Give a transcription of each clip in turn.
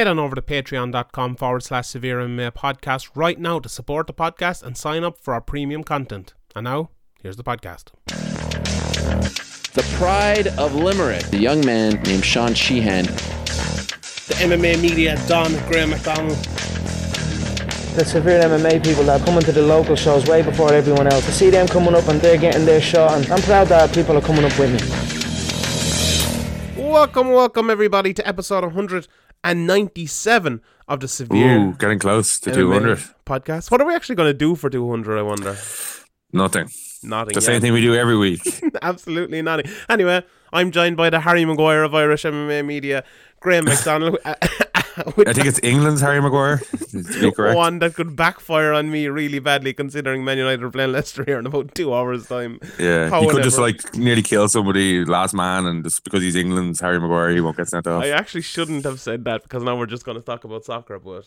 head on over to patreon.com/severemma podcast right now to support the podcast and sign up for our premium content. And now, here's the podcast. The pride of Limerick, the young man named Sean Sheehan. The MMA media, Don, Graham McDonald. The severe MMA people that are coming to the local shows way before everyone else. I see them coming up and they're getting their shot, and I'm proud that people are coming up with me. Welcome everybody to episode 197 of the Severe. Ooh, getting close to MMA 200 podcast. What are we actually going to do for 200? I wonder. Nothing. The same thing we do every week. Absolutely nothing. Anyway, I'm joined by the Harry Maguire of Irish MMA media, Graham McDonald. I think it's England's Harry Maguire. To be correct. One that could backfire on me really badly, considering Man United are playing Leicester here in about 2 hours' time. Yeah, however, he could just nearly kill somebody last man, and just because he's England's Harry Maguire, he won't get sent off. I actually shouldn't have said that, because now we're just going to talk about soccer. But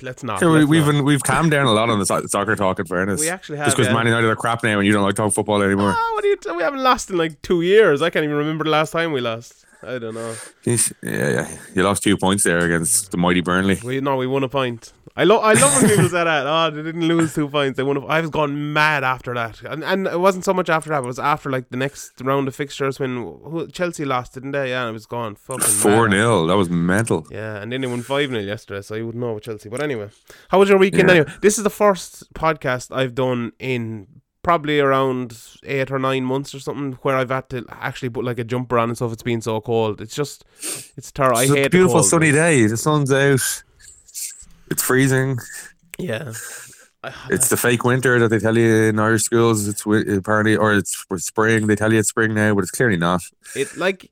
let's not. Sure, we've calmed down a lot on the soccer talk. In fairness, we actually have, just because Man United are crap now, and you don't like talk football anymore. Oh, what are you? We haven't lost in 2 years. I can't even remember the last time we lost. I don't know. Yeah. You lost 2 points there against the mighty Burnley. We won a point. I love when people say that. Oh, they didn't lose 2 points. They won. I was gone mad after that, and it wasn't so much after that. It was after the next round of fixtures when Chelsea lost, didn't they? Yeah, I was gone fucking 4-0. That was mental. Yeah, and then they won 5-0 yesterday, so you wouldn't know with Chelsea. But anyway, how was your weekend? Yeah. Anyway, this is the first podcast I've done in probably around 8 or 9 months or something, where I've had to actually put a jumper on and stuff. It's been so cold. It's terrible. I hate it. It's a beautiful cold, sunny day. The sun's out. It's freezing. Yeah. It's the fake winter that they tell you in Irish schools. It's apparently, or it's spring. They tell you it's spring now, but it's clearly not.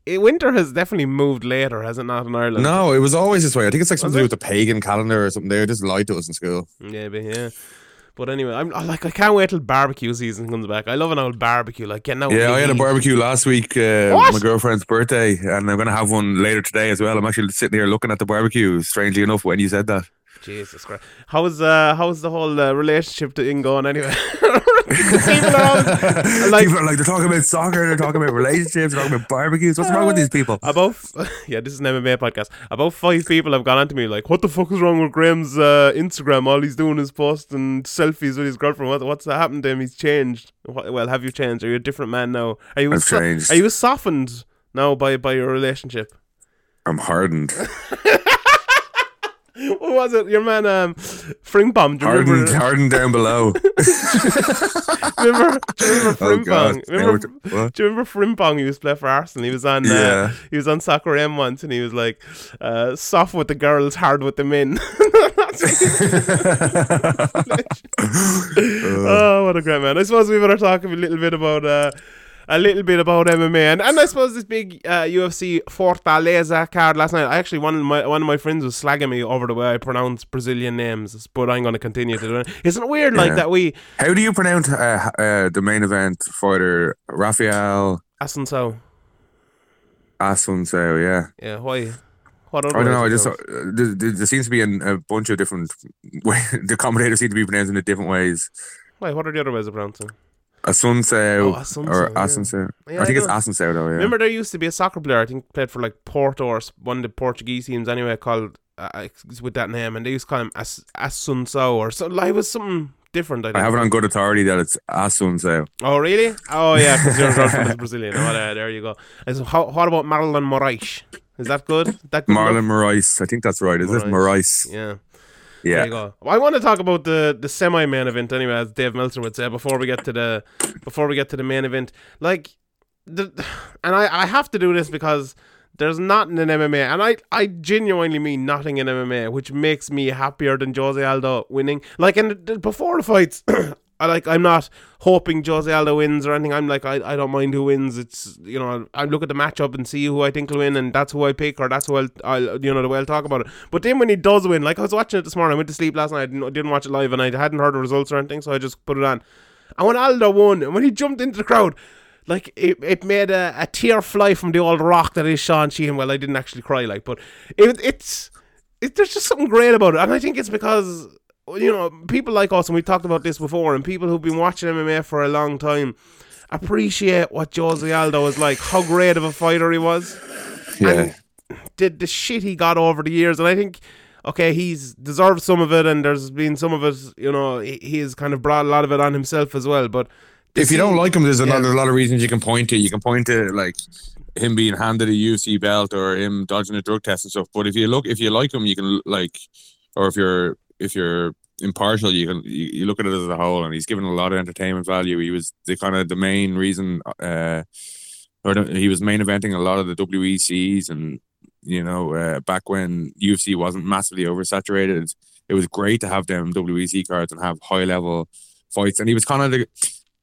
Winter has definitely moved later, has it not, in Ireland? No, it was always this way. I think it's something to do with the pagan calendar or something. They just lied to us in school. Yeah. But anyway, I can't wait till barbecue season comes back. I love an old barbecue. I had a barbecue last week for my girlfriend's birthday, and I'm going to have one later today as well. I'm actually sitting here looking at the barbecue, strangely enough, when you said that. Jesus Christ. How's the whole relationship thing going anyway? They're talking about soccer, they're talking about relationships, they're talking about barbecues. What's wrong with these people? This is an MMA podcast. About 5 people have gone on to me what the fuck is wrong with Graham's Instagram? All he's doing is posting selfies with his girlfriend. What's happened to him? He's changed. Well, have you changed? Are you a different man now? Are you softened now by your relationship? I'm hardened. What was it? Your man, Frimpong. Hardened down below. Do you remember Frimpong? Do you remember Frimpong? He was playing for Arsenal. He was on he was on Soccer M once, and he was soft with the girls, hard with the men. Oh, what a great man. I suppose we better talk a little bit about MMA, and I suppose this big UFC Fortaleza card last night. I actually, one of my friends was slagging me over the way I pronounce Brazilian names, but I'm going to continue to do it. Isn't it weird that we... How do you pronounce the main event fighter, Rafael... Assunção, yeah. Yeah, why... I don't know. I just there seems to be a bunch of different... the commentators seem to be pronouncing it different ways. Wait, what are the other ways of pronouncing? Assunção or Assunção. Yeah, I think it's Assunção though. Yeah. Remember, there used to be a soccer player, I think played for Porto or one of the Portuguese teams anyway, called with that name, and they used to call him Assunção or something. It was something different. I have it on good authority that it's Assunção. Oh really? Oh yeah, because your girlfriend is Brazilian. Oh, there you go. And so what about Marlon Moraes? Is that good? Marlon Moraes. I think that's right. Is it Moraes? Yeah. Yeah. There you go. Well, I want to talk about the semi-main event anyway, as Dave Meltzer would say, before we get to the main event. I have to do this because there's nothing in MMA, and I genuinely mean nothing in MMA, which makes me happier than Jose Aldo winning. Before the fights, I'm not hoping Jose Aldo wins or anything. I don't mind who wins. It's, I look at the matchup and see who I think will win, and that's who I pick, or that's who I'll talk about it. But then when he does win, I was watching it this morning. I went to sleep last night. I didn't watch it live, and I hadn't heard the results or anything, so I just put it on. And when Aldo won, and when he jumped into the crowd, it made a tear fly from the old rock that is Sean Sheehan. Well, I didn't actually cry, but it's there's just something great about it, and I think it's because... people like us, and we talked about this before, and people who've been watching MMA for a long time appreciate what Jose Aldo was how great of a fighter he was. Yeah. And did the shit he got over the years, and I think, okay, he's deserved some of it, and there's been some of it, you know, he has kind of brought a lot of it on himself as well. But if you don't like him, there's a lot of reasons you can point to. You can point to, like, him being handed a UFC belt or him dodging a drug test and stuff. But if you look, if you like him, you can, like, or if you're impartial, you can you look at it as a whole. And he's given a lot of entertainment value. He was the main reason, he was main eventing a lot of the WECs, and you know, back when UFC wasn't massively oversaturated, it was great to have them WEC cards and have high level fights. And he was kind of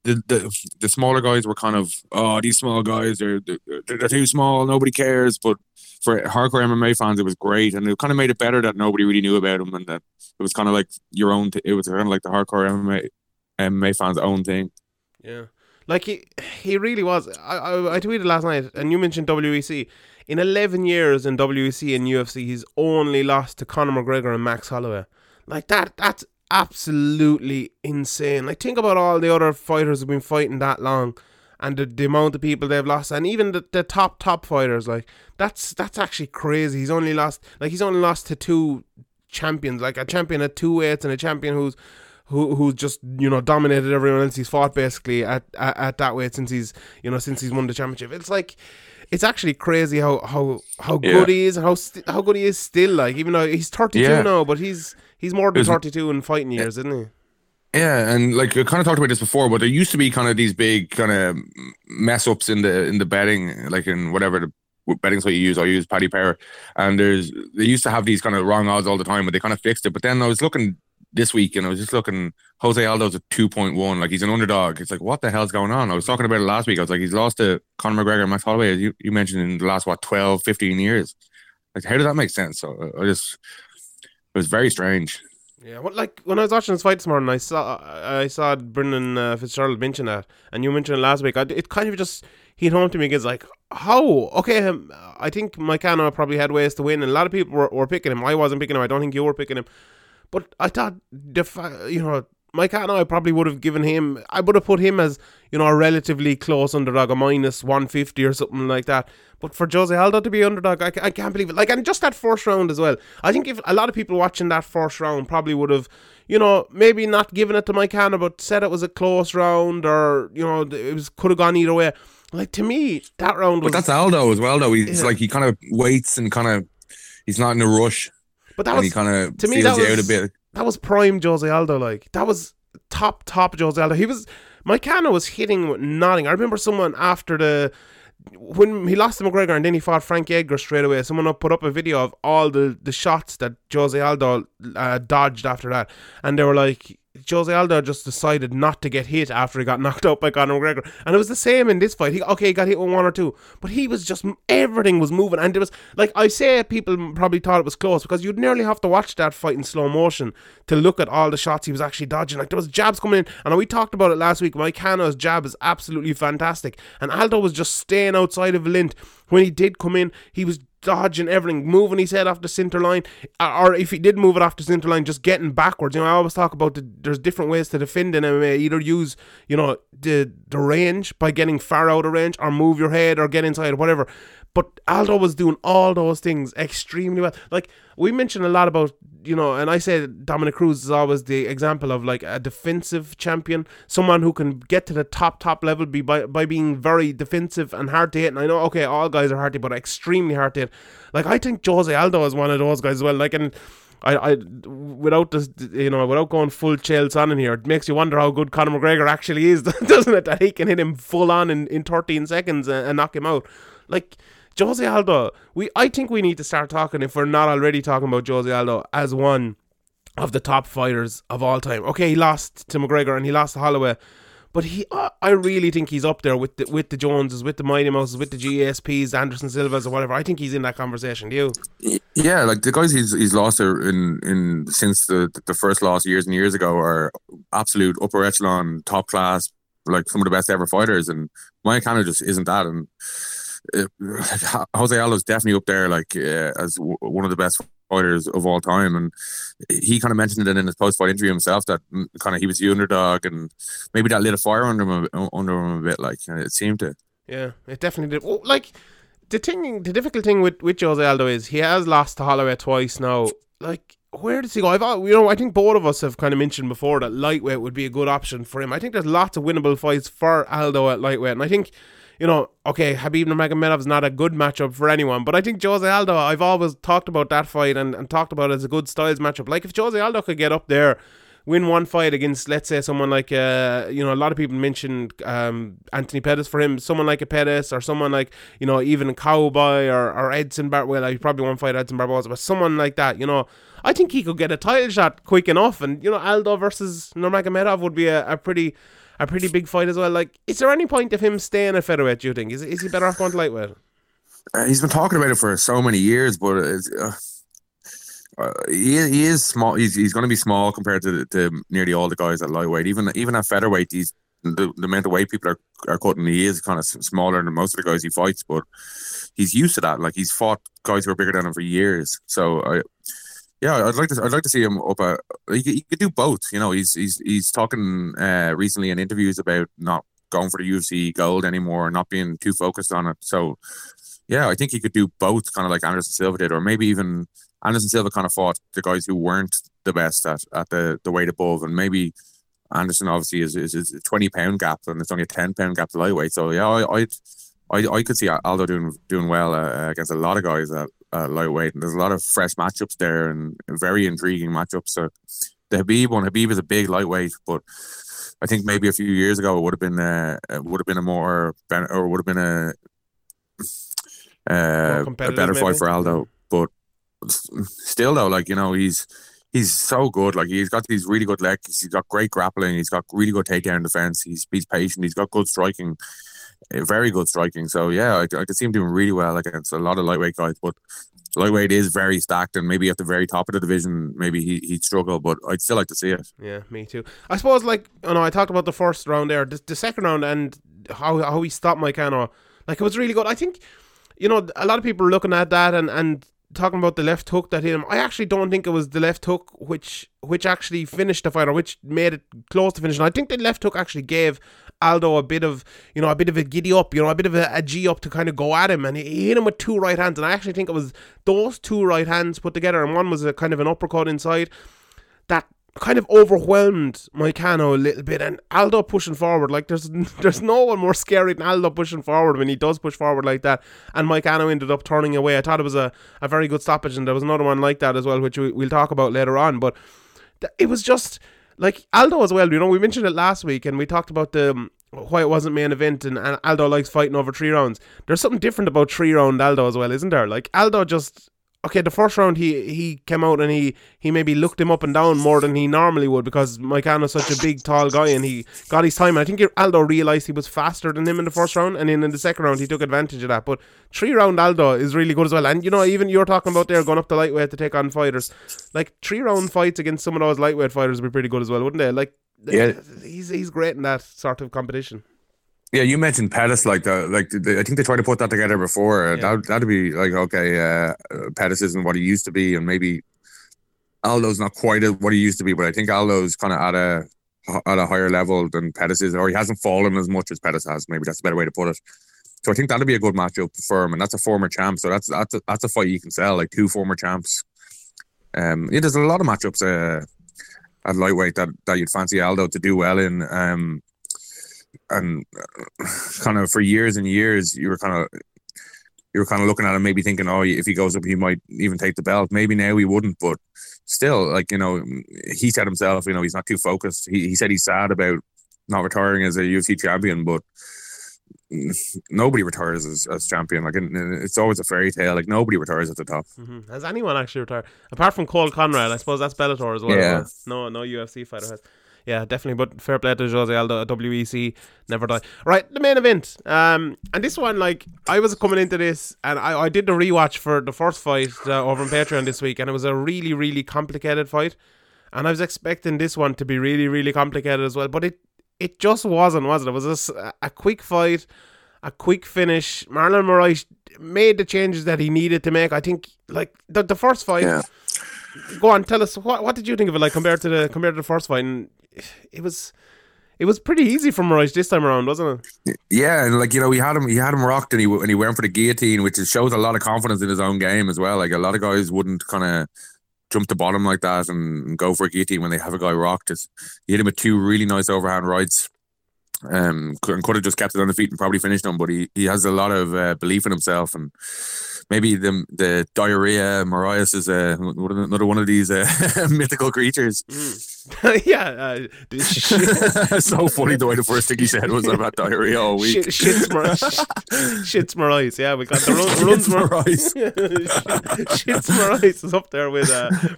the smaller guys were kind of, oh, these small guys they're too small, nobody cares. But for hardcore MMA fans, it was great, and it kind of made it better that nobody really knew about him, and that it was kind of like your own. It was kind of like the hardcore MMA fans' own thing. Yeah, like he really was. I tweeted last night, and you mentioned WEC. In 11 years in WEC and UFC, he's only lost to Conor McGregor and Max Holloway. Like, that's absolutely insane. Like, think about all the other fighters who've been fighting that long, and the amount of people they've lost, and even the top fighters. Like, that's actually crazy. He's only lost to two champions, like a champion at 2-8 and a champion who's just, you know, dominated everyone else he's fought basically at that weight since he's won the championship. It's like, it's actually crazy how good he is, and how good he is still. Like, even though he's 32 now, but he's more than 32 in fighting years, isn't he? Yeah, and like I kind of talked about this before, but there used to be kind of these big kind of mess ups in the betting, like in whatever the betting site you use. I use Paddy Power, and they used to have these kind of wrong odds all the time, but they kind of fixed it. But then I was looking this week, and I was just looking, Jose Aldo's at 2.1, like he's an underdog. It's like, what the hell's going on? I was talking about it last week. I was like, he's lost to Conor McGregor and Max Holloway, as you mentioned, in the last 12, 15 years. Like, how does that make sense? So it was very strange. Yeah, well, like when I was watching this fight this morning, I saw Brendan Fitzgerald mention that, and you mentioned it last week. It kind of just hit home to me. It's like, how? Okay, I think Mike Hanna probably had ways to win, and a lot of people were picking him. I wasn't picking him. I don't think you were picking him. But I thought, Mike Hanna, I probably would have given him. I would have put him as, you know, a relatively close underdog, a minus 150 or something like that. But for Jose Aldo to be underdog, I can't believe it. Like, and just that first round as well. I think if a lot of people watching that first round probably would have, you know, maybe not given it to Mike Hanna, but said it was a close round, or, you know, could have gone either way. Like, to me, that round was... But that's Aldo as well, though. He's like, he kind of waits and kind of... He's not in a rush. But that was... to me, that was... That was prime Jose Aldo, like. That was top Jose Aldo. He was... Mike Hanna was hitting with nothing. I remember someone after the... When he lost to McGregor and then he fought Frankie Edgar straight away, someone put up a video of all the shots that Jose Aldo dodged after that. And they were like, Jose Aldo just decided not to get hit after he got knocked out by Conor McGregor. And it was the same in this fight. He got hit with one or two, but he was just, everything was moving. And it was, like I say, people probably thought it was close because you'd nearly have to watch that fight in slow motion to look at all the shots he was actually dodging. Like, there was jabs coming in, and we talked about it last week. Mike Hanna's jab is absolutely fantastic, and Aldo was just staying outside of lint. When he did come in, he was dodging everything, moving his head off the center line, or if he did move it off the center line, just getting backwards. You know, I always talk about there's different ways to defend in MMA. Either use, you know, the range by getting far out of range, or move your head, or get inside, whatever. But Aldo was doing all those things extremely well. Like, we mentioned a lot about, you know, and I say Dominic Cruz is always the example of, like, a defensive champion, someone who can get to the top level by being very defensive and hard to hit. And I know, okay, all guys are hard to hit, but extremely hard to hit. Like, I think Jose Aldo is one of those guys as well. Like, and I without this, you know, without going full Chael on in here, it makes you wonder how good Conor McGregor actually is, doesn't it? That he can hit him full on in 13 seconds and knock him out. Like, Jose Aldo, I think we need to start talking, if we're not already talking about Jose Aldo, as one of the top fighters of all time. Okay, he lost to McGregor and he lost to Holloway, but I really think he's up there with the Joneses, with the Mighty Mouses, with the GSPs, Anderson Silvas, or whatever. I think he's in that conversation. Do you? Yeah, like the guys he's lost in since the first loss years and years ago are absolute upper echelon, top class, like some of the best ever fighters. And Mike Hanna just isn't that. And Jose Aldo's definitely up there, like as one of the best fighters of all time. And he kind of mentioned it in his post-fight interview himself, that kind of he was the underdog, and maybe that lit a fire under him a bit. Like, it seemed to. Yeah, it definitely did. Oh, like, the difficult thing with Jose Aldo is he has lost to Holloway twice now. Like, where does he go? I think both of us have kind of mentioned before that lightweight would be a good option for him. I think there's lots of winnable fights for Aldo at lightweight, and I think, you know, okay, Khabib Nurmagomedov is not a good matchup for anyone, but I think Jose Aldo, I've always talked about that fight and talked about it as a good styles matchup. Like, if Jose Aldo could get up there, win one fight against, let's say, someone like, a lot of people mentioned Anthony Pettis for him, someone like a Pettis or someone like, you know, even Cowboy or Edson Barboza. Well, he probably won't fight Edson Barboza, but someone like that, you know, I think he could get a title shot quick enough. And, you know, Aldo versus Nurmagomedov would be a pretty big fight as well. Like, is there any point of him staying at featherweight, do you think? Is he better off going to lightweight? He's been talking about it for so many years, but it's, he is small. He's going to be small compared to nearly all the guys at lightweight. Even at featherweight, the amount of weight people are cutting, he is kind of smaller than most of the guys he fights, but he's used to that. Like, he's fought guys who are bigger than him for years. So, yeah, I'd like to see him up at... He could do both, you know. He's talking recently in interviews about not going for the UFC gold anymore, not being too focused on it. So, yeah, I think he could do both, kind of like Anderson Silva did, or maybe even Anderson Silva kind of fought the guys who weren't the best at the weight above, and maybe Anderson obviously is a 20-pound gap, and it's only a 10-pound gap to lightweight. So, yeah, I could see Aldo doing well against a lot of guys at lightweight, and there's a lot of fresh matchups there and very intriguing matchups. So the Khabib one, Khabib is a big lightweight, but I think maybe a few years ago it would have been a better fight maybe for Aldo. But still though, like, you know, he's so good. Like, he's got these really good legs, he's got great grappling, he's got really good takedown defense, he's patient, he's got good striking. Very good striking. So, yeah, I could see him doing really well against a lot of lightweight guys, but lightweight is very stacked, and maybe at the very top of the division, maybe he'd struggle, but I'd still like to see it. Yeah, me too. I suppose, like, you know, I talked about the first round there, the second round, and how he stopped Mike Hanna. Like, it was really good. I think, you know, a lot of people are looking at that and talking about the left hook that hit him. I actually don't think it was the left hook which actually finished the fight, or which made it close to finishing. I think the left hook actually gave Aldo a bit of a giddy up, you know, a G up to kind of go at him, and he hit him with two right hands, and I actually think it was those two right hands put together, and one was a kind of an uppercut inside that kind of overwhelmed Mike Hanna a little bit, and Aldo pushing forward, like, there's no one more scary than Aldo pushing forward when he does push forward like that, and Mike Hanna ended up turning away. I thought it was a very good stoppage, and there was another one like that as well, which we'll talk about later on, but it was just, like, Aldo as well, you know, we mentioned it last week, and we talked about why it wasn't main event, and Aldo likes fighting over 3 rounds. There's something different about 3-round Aldo as well, isn't there? Like, Aldo just... Okay, the first round he came out and he maybe looked him up and down more than he normally would, because Mike Hanna's such a big, tall guy, and he got his time. And I think Aldo realised he was faster than him in the first round, and then in the second round he took advantage of that. But 3-round Aldo is really good as well. And, you know, even you're talking about there going up to lightweight to take on fighters. Like, 3-round fights against some of those lightweight fighters would be pretty good as well, wouldn't they? Like, yeah. He's great in that sort of competition. Yeah, you mentioned Pettis, I think they tried to put that together before. Yeah. That'd be like, okay, Pettis isn't what he used to be, and maybe Aldo's not quite what he used to be, but I think Aldo's kind of at a higher level than Pettis is, or he hasn't fallen as much as Pettis has. Maybe that's a better way to put it. So I think that'd be a good matchup for him, and that's a former champ, so that's a fight you can sell, like, 2 former champs. Yeah, there's a lot of matchups at lightweight that you'd fancy Aldo to do well in. And kind of for years and years, you were kind of looking at him, maybe thinking, oh, if he goes up, he might even take the belt. Maybe now he wouldn't, but still, like, you know, he said himself, you know, he's not too focused. He said he's sad about not retiring as a UFC champion, but nobody retires as champion. Like, it's always a fairy tale. Like, nobody retires at the top. Mm-hmm. Has anyone actually retired apart from Cole Conrad? I suppose that's Bellator as well. Yeah. No UFC fighter has. Yeah, definitely, but fair play to Jose Aldo, WEC, never die. Right, the main event. And this one, like, I was coming into this, and I did the rewatch for the first fight over on Patreon this week, and it was a really, really complicated fight. And I was expecting this one to be really, really complicated as well, but it just wasn't, was it? It was just a quick fight, a quick finish. Marlon Moraes made the changes that he needed to make. I think, like, the first fight... Yeah. Go on, tell us what did you think of it, like, compared to the first fight? And it was It was pretty easy for Moraes this time around, wasn't it? Yeah, and like, you know, he had him rocked, and he went for the guillotine, which shows a lot of confidence in his own game as well. Like, a lot of guys wouldn't kind of jump to bottom like that and go for a guillotine when they have a guy rocked. He hit him with two really nice overhand rights, and could have just kept it on the feet and probably finished him. But he has a lot of belief in himself, and maybe the diarrhea Moraes is another one of these mythical creatures. So funny the way the first thing he said was about diarrhea all week. Shit's Moraes. Yeah, we got the runs Moraes. Shit's Moraes is up there with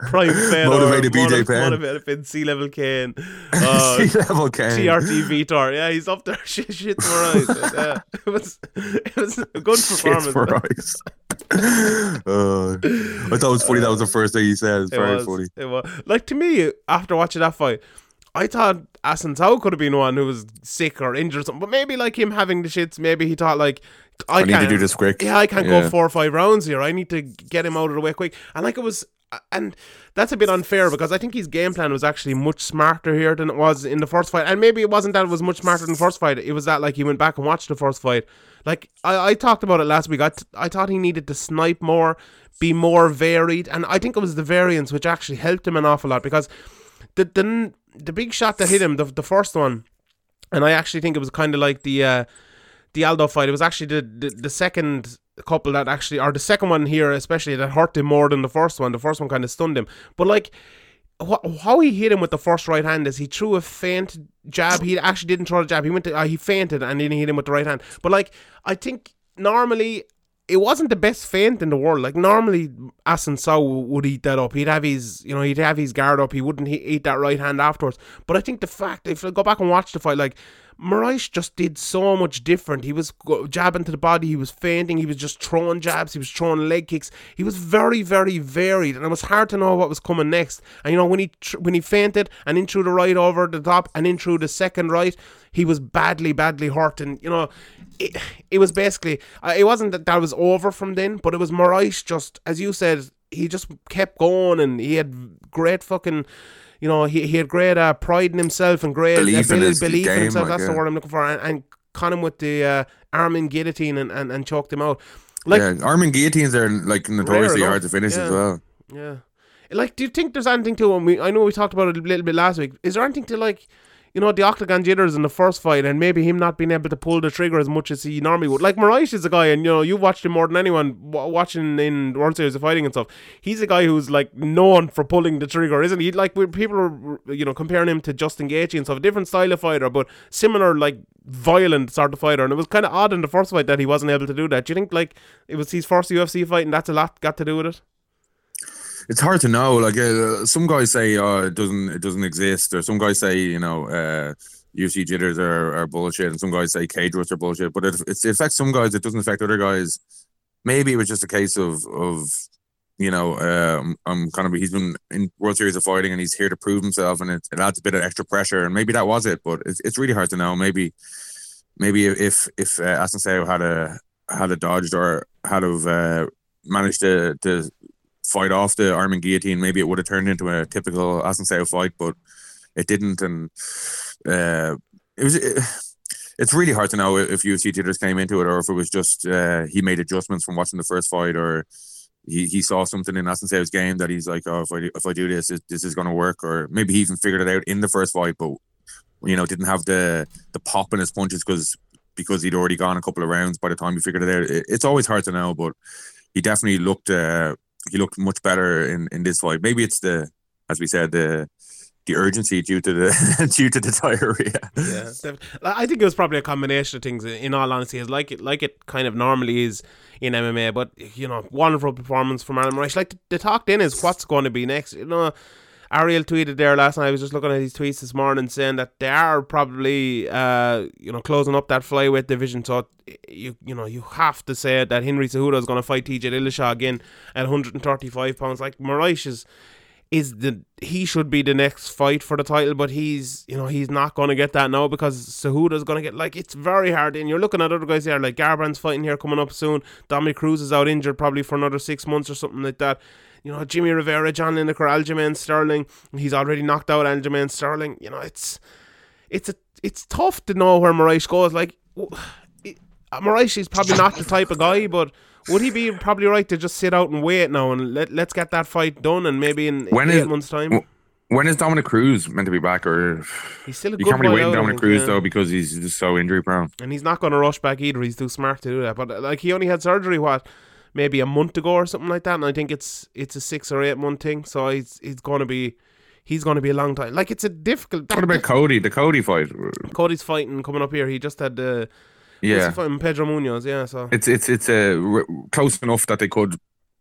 Prime Fedor, Motivated BJ Penn, Motivated C-Level Kane, C-Level Kane, TRT Vitor. Yeah, he's up there. Shit's Moraes. Yeah. It was a good performance. Shit's Moraes. I thought it was funny. That was the first thing he said. It's very funny. It was. Like, to me, after watching that fight, I thought Assunção could have been one who was sick or injured or something. But maybe, like, him having the shits, maybe he thought, like, I need to do this quick. Yeah, I can't go 4 or 5 rounds here. I need to get him out of the way quick. And like, it was, and that's a bit unfair, because I think his game plan was actually much smarter here than it was in the first fight. And maybe it wasn't that it was much smarter than the first fight. It was that, like, he went back and watched the first fight. Like, I talked about it last week. I thought he needed to snipe more, be more varied. And I think it was the variance which actually helped him an awful lot, because the big shot that hit him, the first one, and I actually think it was kind of like the Aldo fight. It was actually the second couple that actually, or the second one here especially, that hurt him more than the first one. The first one kind of stunned him. But like, how he hit him with the first right hand is he threw a feint jab. He actually didn't throw the jab. He went to, he feinted and then he hit him with the right hand. But like, I think normally it wasn't the best feint in the world. Like, normally Assunção would eat that up. He'd have his guard up. He wouldn't eat that right hand afterwards. But I think the fact, if I go back and watch the fight, like, Moraes just did so much different. He was jabbing to the body, he was feinting, he was just throwing jabs, he was throwing leg kicks. He was very, very varied, and it was hard to know what was coming next. And, you know, when he feinted and in through the right over the top and in through the second right, he was badly, badly hurt. And, you know, it was basically, it wasn't that was over from then, but it was Moraes just, as you said, he just kept going, and he had great fucking... You know, he had great pride in himself and great belief in himself. Like, that's the word I'm looking for. And caught him with the arm in guillotine and choked him out. Like, yeah, arm in guillotines are, like, notoriously hard to finish as well. Yeah. Like, do you think there's anything to him? I know we talked about it a little bit last week. Is there anything to, like, you know, the octagon jitters in the first fight, and maybe him not being able to pull the trigger as much as he normally would? Like, Moraes is a guy, and, you know, you've watched him more than anyone watching in World Series of Fighting and stuff. He's a guy who's, like, known for pulling the trigger, isn't he? Like, people are, you know, comparing him to Justin Gaethje and stuff. Different style of fighter, but similar, like, violent sort of fighter. And it was kind of odd in the first fight that he wasn't able to do that. Do you think, like, it was his first UFC fight, and that's a lot got to do with it? It's hard to know. Like, some guys say, "Oh, it doesn't exist," or some guys say, you know, UFC jitters are bullshit, and some guys say cage rush are bullshit. But it affects some guys. It doesn't affect other guys. Maybe it was just a case of you know, he's been in World Series of Fighting, and he's here to prove himself, and it adds a bit of extra pressure, and maybe that was it. But it's really hard to know. Maybe if Assunção had a dodged or had of managed to fight off the arm and guillotine, maybe it would have turned into a typical Assunção fight, but it didn't. And it's really hard to know if UFC jitters came into it, or if it was just he made adjustments from watching the first fight, or he saw something in Assuncão's game that he's like, oh, if I do this is going to work. Or maybe he even figured it out in the first fight, but, you know, didn't have the pop in his punches because he'd already gone a couple of rounds by the time he figured it out. It's always hard to know, but he definitely looked... He looked much better in this fight. Maybe it's the urgency due to the diarrhea. Yeah, definitely. I think it was probably a combination of things. In all honesty, is like it kind of normally is in MMA. But, you know, wonderful performance from Marlon Moraes. Like, the talk then is what's going to be next. You know, Ariel tweeted there last night. I was just looking at his tweets this morning, saying that they are probably closing up that flyweight division. So you know you have to say that Henry Cejudo is going to fight TJ Dillashaw again at 135 pounds. Like, Moraes he should be the next fight for the title, but he's not going to get that now, because Cejudo's going to get, like, it's very hard. And you're looking at other guys here, like Garbrandt's fighting here coming up soon. Dominic Cruz is out injured probably for another 6 months or something like that. You know, Jimmy Rivera, John Lineker, Aljamain Sterling. He's already knocked out Aljamain Sterling. You know, it's a it's tough to know where Moraes goes. Like, Moraes is probably not the type of guy, but would he be probably right to just sit out and wait now and let's get that fight done, and maybe in eight months' time? When is Dominic Cruz meant to be back? Or he's still a good, you can't really wait on Dominic Cruz though, because he's just so injury prone, and he's not going to rush back either. He's too smart to do that. But like, he only had surgery maybe a month ago or something like that, and I think it's a 6 or 8 month thing. So he's going to be a long time. Like, it's a difficult. What about Cody? The Cody fight. Cody's fighting coming up here. He just had the fighting Pedro Munoz. Yeah, so it's close enough that they could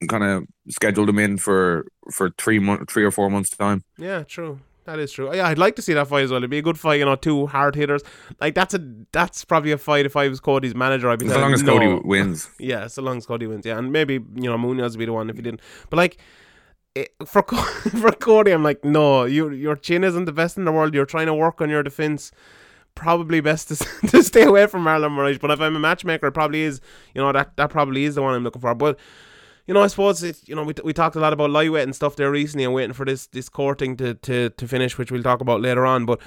kind of scheduled him in for 3 or 4 months time. Yeah, true. That is true. Yeah, I'd like to see that fight as well. It'd be a good fight, you know, two hard hitters. Like, that's probably a fight. If I was Cody's manager, I'd be telling him, as long as Cody wins. Yeah, so long as Cody wins. Yeah, and maybe, you know, Munoz would be the one if he didn't. But like, for Cody, I'm like, no, your chin isn't the best in the world. You're trying to work on your defense. Probably best to stay away from Marlon Moraes. But if I'm a matchmaker, it probably is. You know, that probably is the one I'm looking for. But you know, I suppose it's, you know, we talked a lot about lightweight and stuff there recently, and waiting for this core thing to finish, which we'll talk about later on. But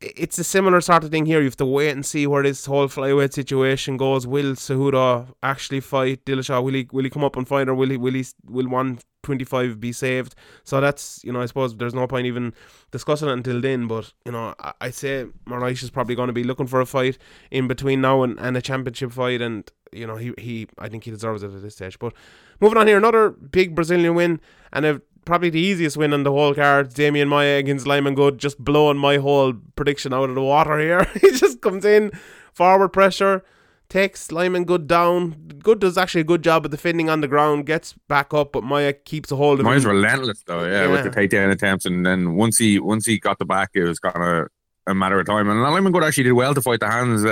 it's a similar sort of thing here. You have to wait and see where this whole flyweight situation goes. Will Cejudo actually fight Dillashaw? Will he come up and fight, or will 125 be saved? So that's, you know, I suppose there's no point even discussing it until then. But you know, I say Moraes is probably going to be looking for a fight in between now and a championship fight, and you know, I think he deserves it at this stage. But moving on here, another big Brazilian win, and probably the easiest win on the whole card. Demian Maia against Lyman Good, just blowing my whole prediction out of the water here. He just comes in, forward pressure, takes Lyman Good down. Good does actually a good job of defending on the ground, gets back up, but Maia keeps a hold of him. Maia's relentless though, yeah, with the takedown attempts, and then once he got the back, it was kind of a matter of time. And Lyman Good actually did well to fight the hands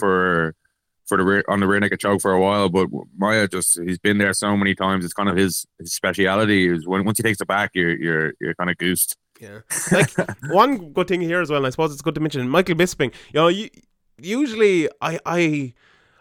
for the rear, on the rear naked choke for a while, but Maia he's been there so many times. It's kind of his speciality. Is once he takes it back, you're kind of goosed. Yeah, like one good thing here as well, and I suppose it's good to mention, Michael Bisping. You know, usually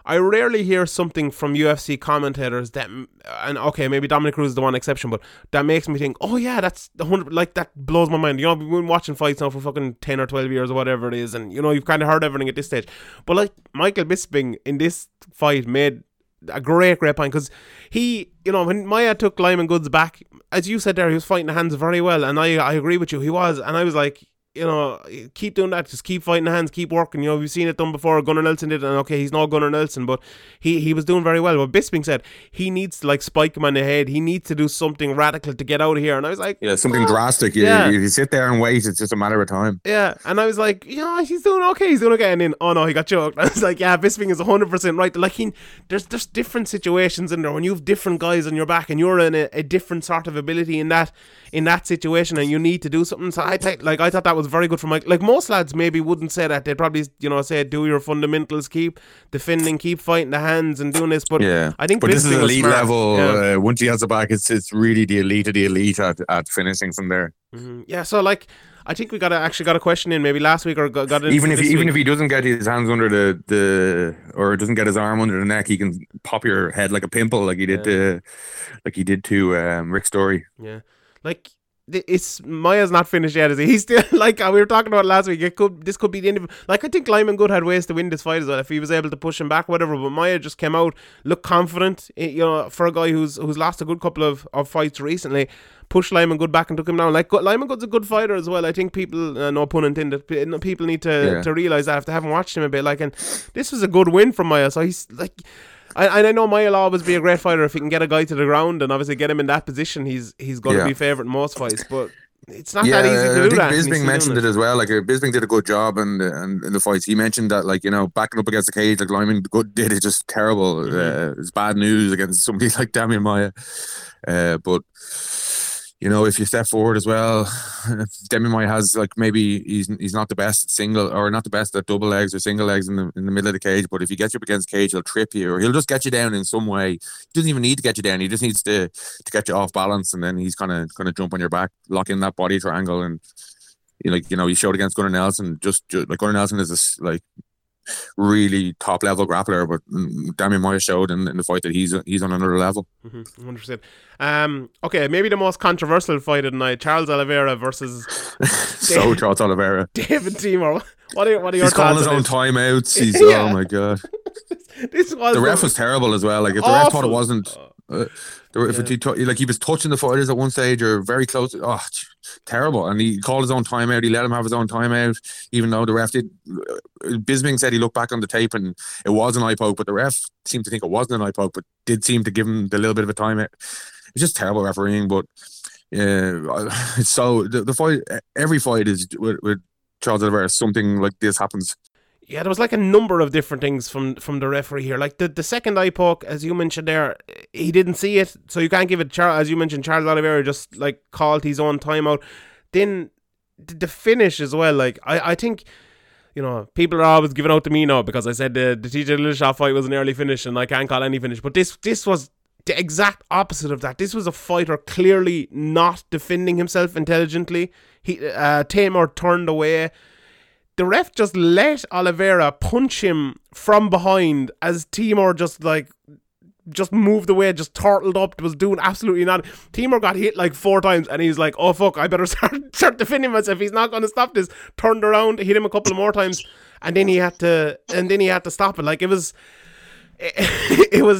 I rarely hear something from UFC commentators that, and okay, maybe Dominic Cruz is the one exception, but that makes me think, oh yeah, that's 100. Like, that blows my mind. You know, we've been watching fights now for fucking 10 or 12 years or whatever it is, and you know, you've kind of heard everything at this stage. But like, Michael Bisping in this fight made a great point, because he, you know, when Maia took Lyman Good's back, as you said there, he was fighting the hands very well, and I agree with you, he was, and I was like, you know, keep doing that. Just keep fighting the hands. Keep working. You know, we've seen it done before. Gunnar Nelson did it. And okay, he's not Gunnar Nelson, but he was doing very well. But Bisping said he needs to, like, spike him on the head. He needs to do something radical to get out of here. And I was like, yeah, something drastic. Yeah. You sit there and wait. It's just a matter of time. Yeah. And I was like, yeah, he's doing okay. And then, oh no, he got choked. I was like, yeah, Bisping is 100% right. Like, there's different situations in there when you have different guys on your back and you're in a different sort of ability in that situation, and you need to do something. So I thought that was very good for Mike. Like, most lads maybe wouldn't say that. They'd probably, you know, say do your fundamentals, keep defending, keep fighting the hands and doing this. But yeah, I think this is elite level. Yeah. Once he has the back, it's really the elite at finishing from there. Mm-hmm. Yeah, so like, I think we got a question in maybe last week, or got even if he doesn't get his hands under the or doesn't get his arm under the neck, he can pop your head like a pimple, like he did to Rick Story. Yeah, like, it's Maia's not finished yet, is he? He's still, like we were talking about last week, this could be the end of, like, I think Lyman Good had ways to win this fight as well if he was able to push him back, whatever, but Maia just came out, looked confident, you know, for a guy who's lost a good couple of fights recently, pushed Lyman Good back and took him down. Like, Lyman Good's a good fighter as well. I think people, no pun intended, people need to realise that if they haven't watched him a bit, like, and this was a good win from Maia, so he's like, and I know Maia will always be a great fighter if he can get a guy to the ground, and obviously get him in that position, he's going to be favourite in most fights, but it's not that easy to do that. Bisping mentioned it as well, like, Bisping did a good job and in the fights. He mentioned that, like, you know, backing up against the cage like Lyman Good did is just terrible. Mm-hmm. It's bad news against somebody like Demian Maia. But you know, if you step forward as well, Demian Maia has, like, maybe he's not the best at double legs or single legs in the middle of the cage. But if he gets you up against cage, he'll trip you, or he'll just get you down in some way. He doesn't even need to get you down. He just needs to get you off balance, and then he's kind of jump on your back, lock in that body triangle, and you know, he showed against Gunnar Nelson. Just like, Gunnar Nelson is this, like, really top level grappler, but Demian Maia showed in the fight that he's on another level. Mm-hmm, 100%. Okay, maybe the most controversial fight of the night: Charles Oliveira versus Charles Oliveira, David Teymur. What are your calling his own timeouts. He's oh my god. The ref was terrible as well. Like if the ref thought it wasn't, if he was touching the fighters at one stage or very close. Oh, terrible! And he called his own timeout. He let him have his own timeout, even though the ref did. Bisping said he looked back on the tape and it was an eye poke, but the ref seemed to think it wasn't an eye poke, but did seem to give him the little bit of a timeout. It's just terrible refereeing, but so the fight, every fight is with Charles Oliveira, something like this happens. Yeah, there was like a number of different things from the referee here. Like the second eye poke, as you mentioned there, he didn't see it, so you can't give it. As you mentioned, Charles Oliveira just like called his own timeout. Then the finish as well. Like I think, you know, people are always giving out to me now because I said the TJ Dillashaw fight was an early finish and I can't call any finish. But this was the exact opposite of that. This was a fighter clearly not defending himself intelligently. He Teymur turned away. The ref just let Oliveira punch him from behind as Teymur just moved away, just turtled up, was doing absolutely nothing. Teymur got hit like 4 times and he's like, oh fuck, I better start defending myself. He's not going to stop this. Turned around, hit him a couple more times and then he had to stop it. Like it was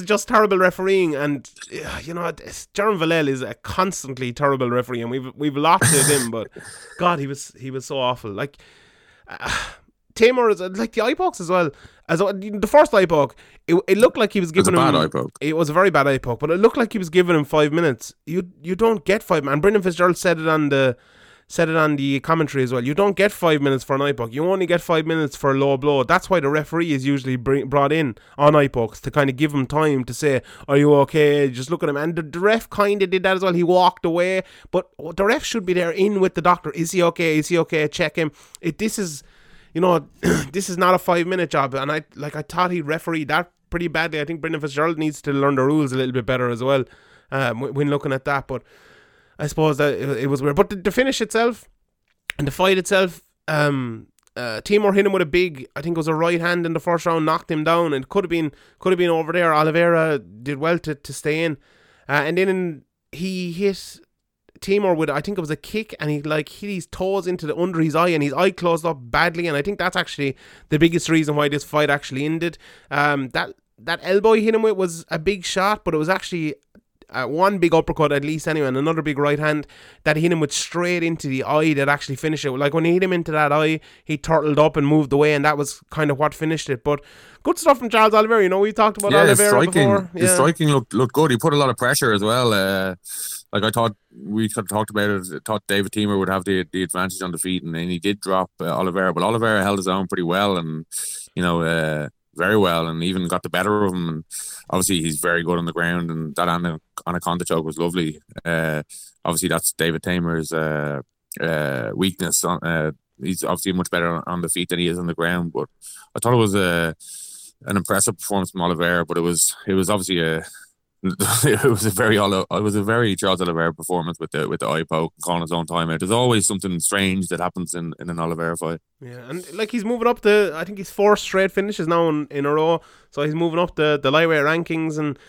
just terrible refereeing, and you know, Jerome Valel is a constantly terrible referee and we've lost to him, but god, he was so awful. Like Teymur is like the eye pokes as well. As the first eye poke, it looked like he was giving him. It was a bad eye poke. It was a very bad eye poke, but it looked like he was giving him 5 minutes. You don't get 5 minutes. Brendan Fitzgerald said it on the commentary as well. You don't get 5 minutes for an eye poke. You only get 5 minutes for a low blow. That's why the referee is usually brought in on eye pokes, to kind of give him time to say, are you okay? Just look at him. And the ref kind of did that as well. He walked away, but the ref should be there in with the doctor. Is he okay? Is he okay? Check him. This is, you know, this is not a 5 minute job. And I thought he refereed that pretty badly. I think Brendan Fitzgerald needs to learn the rules a little bit better as well when looking at that. But I suppose that it was weird. But the finish itself and the fight itself, Teymur hit him with a big, I think it was a right hand in the first round, knocked him down, and could have been over there. Oliveira did well to stay in. And then he hit Teymur with, I think it was a kick, and he like hit his toes under his eye, and his eye closed up badly. And I think that's actually the biggest reason why this fight actually ended. That elbow he hit him with was a big shot, but it was actually one big uppercut at least anyway, and another big right hand that hit him with straight into the eye that actually finished it. Like when he hit him into that eye, he turtled up and moved away, and that was kind of what finished it. But good stuff from Charles Oliveira. You know, we talked about Oliveira before. Yeah. His striking looked good. He put a lot of pressure as well. Like I thought, we talked about it. I thought David Teymur would have the advantage on the feet, and then he did drop Oliveira, but Oliveira held his own pretty well, and you know, very well, and even got the better of him. And obviously he's very good on the ground, and that anaconda choke was lovely. Obviously that's David Teymur's weakness. He's obviously much better on the feet than he is on the ground, but I thought it was an impressive performance from Oliveira. But it was obviously a very Charles Oliveira performance with the eye poke and calling his own timeout. There's always something strange that happens in an Oliveira fight. Yeah, and like he's moving up to, I think he's 4 straight finishes now in a row, so he's moving up the lightweight rankings, and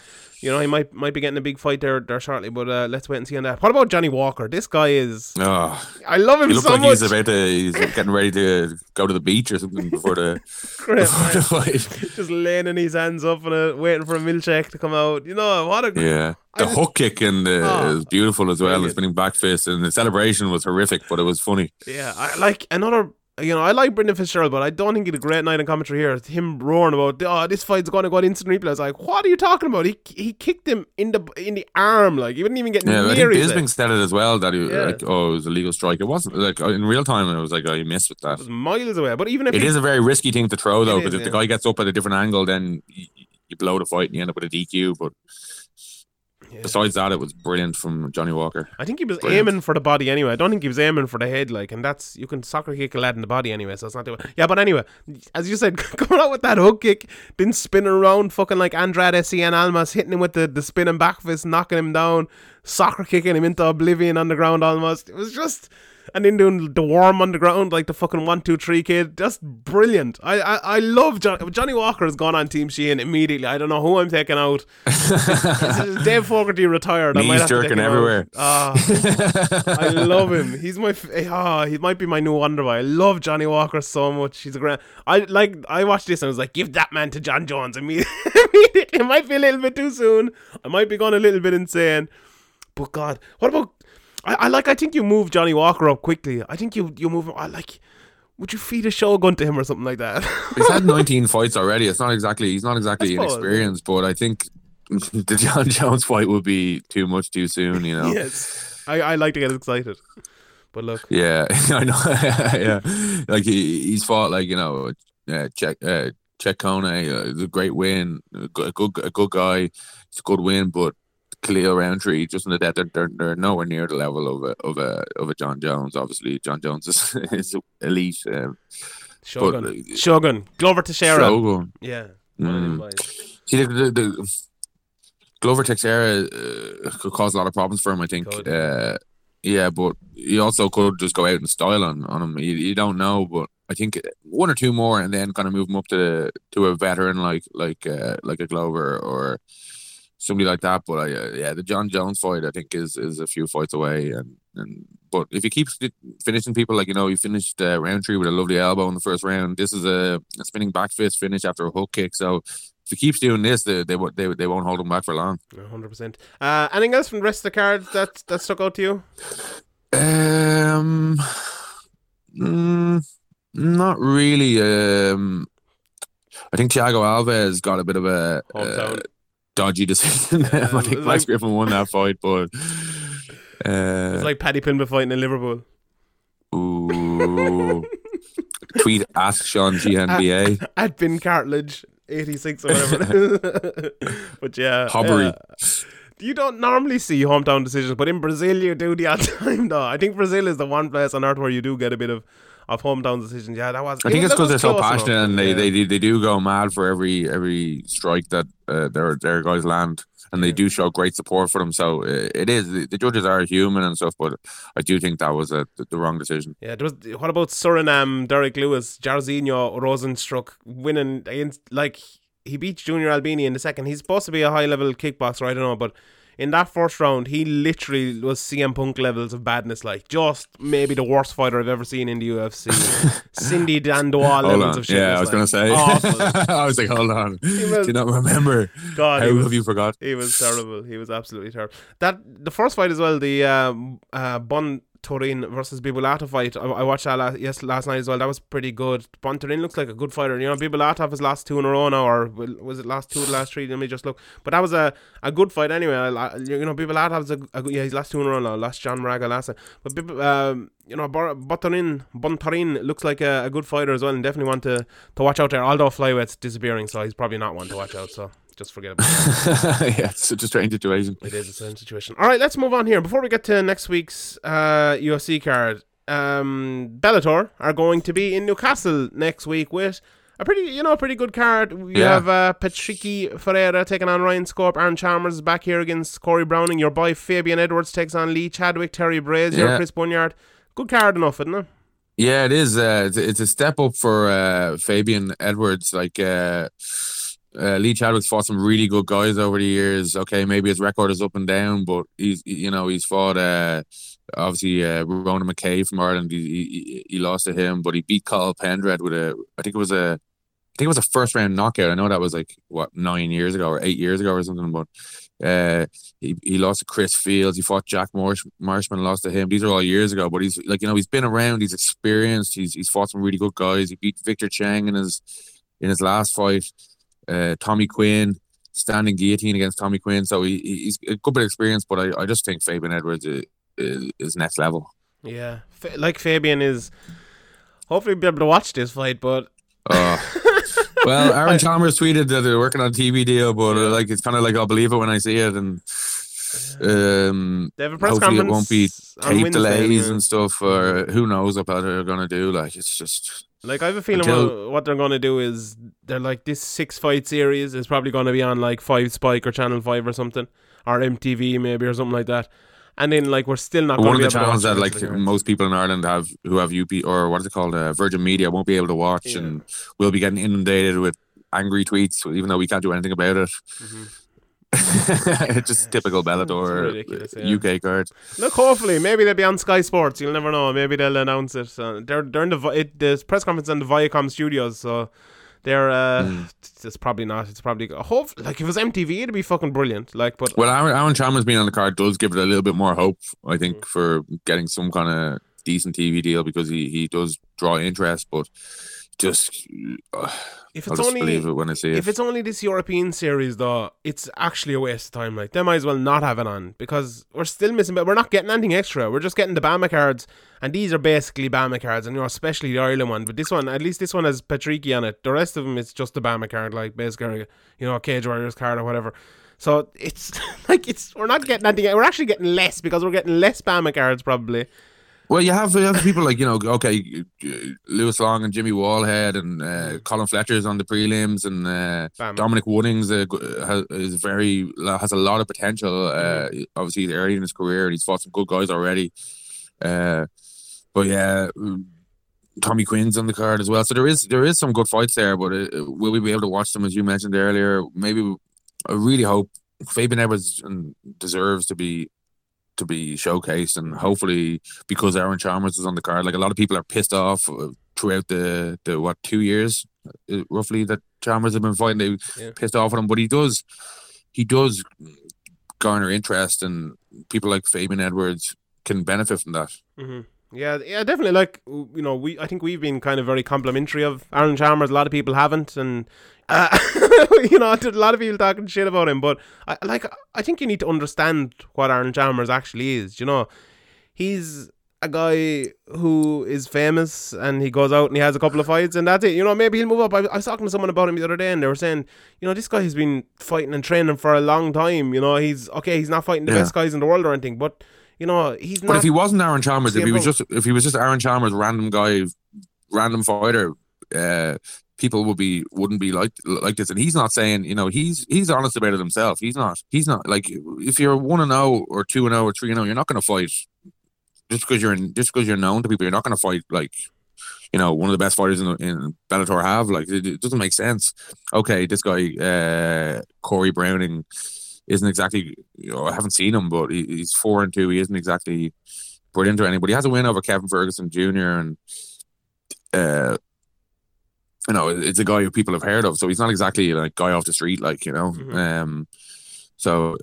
you know, he might be getting a big fight there shortly, but let's wait and see on that. What about Johnny Walker? This guy is... Oh, I love him so much. He looks like he's getting ready to go to the beach or something before the fight. Just laying in his hands up and waiting for a milkshake to come out. You know, what a... Yeah. The hook kick and is beautiful as well. The spinning back fist, and the celebration was horrific, but it was funny. Yeah, I like another... You know, I like Brendan Fitzgerald, but I don't think he had a great night in commentary here. Him roaring about, oh, this fight's going to go to instant replay. I was like, what are you talking about? He kicked him in the arm, like he wouldn't even get near it. Yeah, I think Bisping said it as well, that he like, oh, it was a legal strike. It wasn't like in real time. It was like, oh, you missed with that. It was miles away. But even if it is a very risky thing to throw though, because if the guy gets up at a different angle, then you blow the fight and you end up with a DQ. But besides that, it was brilliant from Johnny Walker. I think he was aiming for the body anyway. I don't think he was aiming for the head, like, and that's, you can soccer kick a lad in the body anyway, so it's not doing. Yeah, but anyway, as you said, coming out with that hook kick, been spinning around fucking like Andrade Cien Almas, hitting him with the spinning back fist, knocking him down, soccer kicking him into oblivion on the ground almost. It was just... And then doing the worm on the ground, like the fucking 1-2-3 kid. Just brilliant. I love Johnny Walker has gone on Team Sheehan immediately. I don't know who I'm taking out. It's Dave Fogarty retired. Knees jerking everywhere. I love him. He's my. He might be my new wonder boy. I love Johnny Walker so much. He's a grand. I watched this and I was like, give that man to John Jones immediately. It might be a little bit too soon. I might be going a little bit insane. But God, what about? I think you move Johnny Walker up quickly. I think you move him. Would you feed a Shogun to him or something like that? He's had 19 fights already. He's not exactly inexperienced, but I think the John Jones fight would be too much too soon. You know. Yes, I like to get excited, but look. Yeah, I know. Yeah, like he's fought like Czech Kone, it's a great win, a good guy. It's a good win, but. Khalil Roundtree, just in the dead, they're nowhere near the level of a John Jones. Obviously, John Jones is elite. Shogun, Glover Teixeira. Shogun, yeah. See, the Glover Teixeira could cause a lot of problems for him. I think. Yeah, but he also could just go out and style on him. You don't know, but I think one or two more, and then kind of move him up to a veteran like a Glover or. Somebody like that, but the John Jones fight I think is a few fights away, but if he keeps finishing people he finished Roundtree with a lovely elbow in the first round. This is a spinning back fist finish after a hook kick. So if he keeps doing this, they won't hold him back for long. 100%. Anything else from the rest of the cards that stuck out to you? Not really. I think Thiago Alves got a bit of a. Dodgy decision. I think Max Griffin won that fight, but it's like Paddy Pimblett fighting in Liverpool. Ooh. Tweet at Sean Sheehan BA at Bin Cartilage 86 or whatever. But yeah, hobbery. You don't normally see hometown decisions, but in Brazil you do the odd time though. I think Brazil is the one place on earth where you do get a bit of hometown decisions. Yeah, that was. I think it's because they're so passionate enough, and they do go mad for every strike that their guys land, and they do show great support for them. So it is the judges are human and stuff, but I do think that was the wrong decision. Yeah, what about Suriname? Derek Lewis, Jairzinho Rozenstruik winning against he beat Junior Albini in the second. He's supposed to be a high level kickboxer. I don't know, but. In that first round, he literally was CM Punk levels of badness, just maybe the worst fighter I've ever seen in the UFC. Cindy Dandoa levels of shit. Yeah, I was going to say. I was like, hold on. Do you not remember? God, how have you forgot? He was terrible. He was absolutely terrible. The first fight as well, the Bontorin versus Bibulatov fight, I watched that last night as well. That was pretty good. Bontorin looks like a good fighter. Bibulatov has lost two in a row now, or was it last two or last three? Let me just look. But that was a good fight anyway. Bibulatov's he's lost two in a row now. Lost John Moraga last time. But Bontorin looks like a good fighter as well, and definitely one to watch out there. Although Flyweight's disappearing, so he's probably not one to watch out. So. Just forget about it. Yeah, it's such a strange situation. It is a strange situation. All right, let's move on here. Before we get to next week's UFC card, Bellator are going to be in Newcastle next week with a pretty good card. We have Patricky Ferreira taking on Ryan Scope. Aaron Chalmers is back here against Corey Browning. Your boy Fabian Edwards takes on Lee Chadwick, Terry Brazier, Chris Bunyard. Good card enough, isn't it? Yeah, it is. It's a step up for Fabian Edwards. Lee Chadwick's fought some really good guys over the years. Okay, maybe his record is up and down, but he's fought obviously Ronan McKay from Ireland. He lost to him, but he beat Carl Pendred with I think it was a first round knockout. I know that was 9 years ago or 8 years ago or something, but he lost to Chris Fields. He fought Jack Marshman, lost to him. These are all years ago, but he's he's been around. He's experienced. He's fought some really good guys. He beat Victor Chang in his last fight. Tommy Quinn, standing guillotine against Tommy Quinn. So he's a good bit of experience, but I just think Fabian Edwards is next level. Yeah, Fabian is hopefully be able to watch this fight, but well, Aaron Chalmers tweeted that they're working on a TV deal, but it's kind of I'll believe it when I see it, and they have a press hopefully conference it won't be tape delays and stuff, or who knows what they're gonna do. It's just. I have a feeling what they're going to do is they're this 6-fight series is probably going to be on 5 Spike or Channel 5 or something. or MTV maybe or something like that. And then like we're still not. One of the channels that like most people in Ireland have who have UP or what is it called, Virgin Media won't be able to watch, yeah. And we'll be getting inundated with angry tweets, even though we can't do anything about it. Mm-hmm. Just typical Bellator, yeah. UK card. Look, hopefully, maybe they'll be on Sky Sports. You'll never know. Maybe they'll announce it. They're in the press conference in the Viacom studios, so they're it's probably not. It's probably hopefully, like if it was MTV, it'd be fucking brilliant. Like, but well, Aaron Chalmers being on the card does give it a little bit more hope, I think, for getting some kind of decent TV deal because he does draw interest, but. Just if it's only believe it when I see it. If it's only this European series though, it's actually a waste of time. Like they might as well not have it on because we're still missing. But we're not getting anything extra. We're just getting the Bama cards, and these are basically Bama cards, and you know, especially the Ireland one. But this one, at least this one has Patricky on it. The rest of them, it's just the Bama card, like basically, you know, Cage Warriors card or whatever. So it's like it's we're not getting anything. We're actually getting less because we're getting less Bama cards probably. Well, you have people like, you know, okay, Lewis Long and Jimmy Wallhead and Colin Fletcher's on the prelims and Dominic Woodings has a lot of potential. Obviously, he's early in his career and he's fought some good guys already. But yeah, Tommy Quinn's on the card as well. So there is some good fights there, but will we be able to watch them as you mentioned earlier? Maybe I really hope Fabian Edwards deserves to be showcased, and hopefully because Aaron Chalmers is on the card, like a lot of people are pissed off throughout the 2 years roughly that Chalmers have been fighting. They pissed off at him, but he does garner interest, and people like Fabian Edwards can benefit from that. Mm-hmm. Yeah, definitely. Like, you know, I think we've been kind of very complimentary of Aaron Chalmers. A lot of people haven't, and you know, a lot of people talking shit about him. But I think you need to understand what Aaron Chalmers actually is. You know, he's a guy who is famous, and he goes out and he has a couple of fights, and that's it. You know, maybe he'll move up. I was talking to someone about him the other day, and they were saying, you know, this guy has been fighting and training for a long time. You know, he's not fighting the best guys in the world or anything, but. You know, he's not. But if he wasn't Aaron Chalmers, if he was just Aaron Chalmers, random guy, random fighter, people wouldn't be like this. And he's not saying, you know, he's honest about it himself. He's not like if you're 1-0 or 2-0 or 3-0, you're not going to fight just because you're known to people. You're not going to fight like, you know, one of the best fighters in Bellator have. Like it doesn't make sense. Okay, this guy Corey Browning. Isn't exactly, you know, I haven't seen him, but he's 4-2. He isn't exactly brilliant or anybody. He has a win over Kevin Ferguson Jr. and you know, it's a guy who people have heard of, so he's not exactly like guy off the street, like, you know. Mm-hmm. So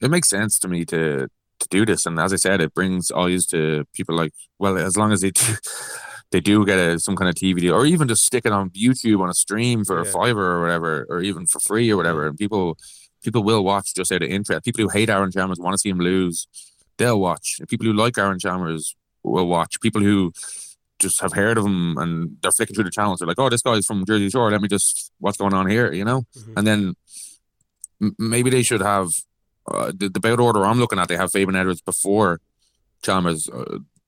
it makes sense to me to do this, and as I said, it brings eyes to people like, well, as long as they do get some kind of TV deal, or even just stick it on YouTube on a stream for a fiver or whatever, or even for free or whatever, and people will watch just out of interest. People who hate Aaron Chalmers want to see him lose, they'll watch. People who like Aaron Chalmers will watch. People who just have heard of him and they're flicking through the channels, they're like, oh, this guy's from Jersey Shore, let me just, what's going on here, you know? Mm-hmm. And then maybe they should have, the bout order I'm looking at, they have Fabian Edwards before Chalmers.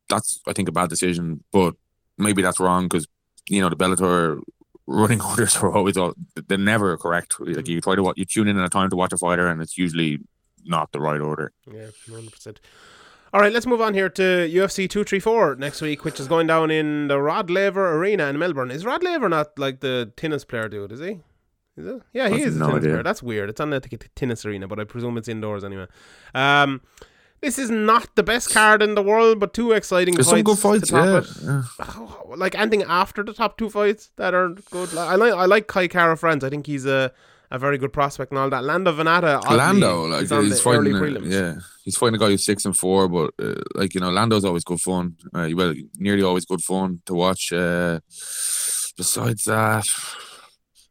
That's, I think, a bad decision, but maybe that's wrong because, you know, the Bellator running orders are always they're never correct. Like you tune in at a time to watch a fighter, and it's usually not the right order. Yeah, 100%. All right, let's move on here to UFC 234 next week, which is going down in the Rod Laver Arena in Melbourne. Is Rod Laver not like the tennis player dude? Is he? Is it? Yeah, he is. A tennis player. That's weird. It's on the tennis arena, but I presume it's indoors anyway. This is not the best card in the world, but two exciting fights. There's some good fights, yeah. Oh, like anything after the top two fights that are good. I like Kai Kara France. I think he's a very good prospect and all that. Lando Vanatta. He's fighting early prelims. Yeah, he's fighting a guy who's 6-4, but like, you know, Lando's always good fun. Nearly always good fun to watch. Besides that,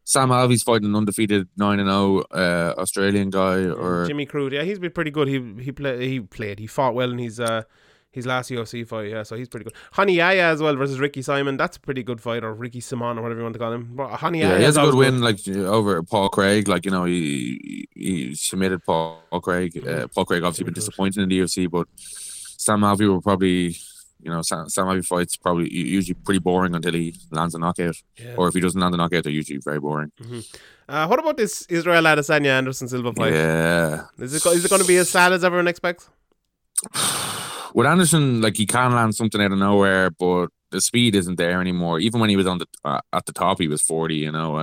Sam Alvey's fighting an undefeated 9-0 Australian guy, or Jimmy Cruz. Yeah, he's been pretty good. He fought well in his last UFC fight. Yeah, so he's pretty good. Hani Yahya as well versus Ricky Simon. That's a pretty good fight, or Ricky Simon, or whatever you want to call him. But Hani Yahya, he has a good win, like over Paul Craig. Like, you know, he submitted Paul Craig. Paul Craig obviously been disappointing in the UFC, but Sam Alvey will probably You know, Sam Ivey fights probably usually pretty boring until he lands a knockout. Yeah. Or if he doesn't land a knockout, they're usually very boring. Mm-hmm. What about this Israel Adesanya Anderson Silva fight? Yeah. Is it going to be as sad as everyone expects? With Anderson, like, he can land something out of nowhere, but the speed isn't there anymore. Even when he was on the at the top, he was 40, you know.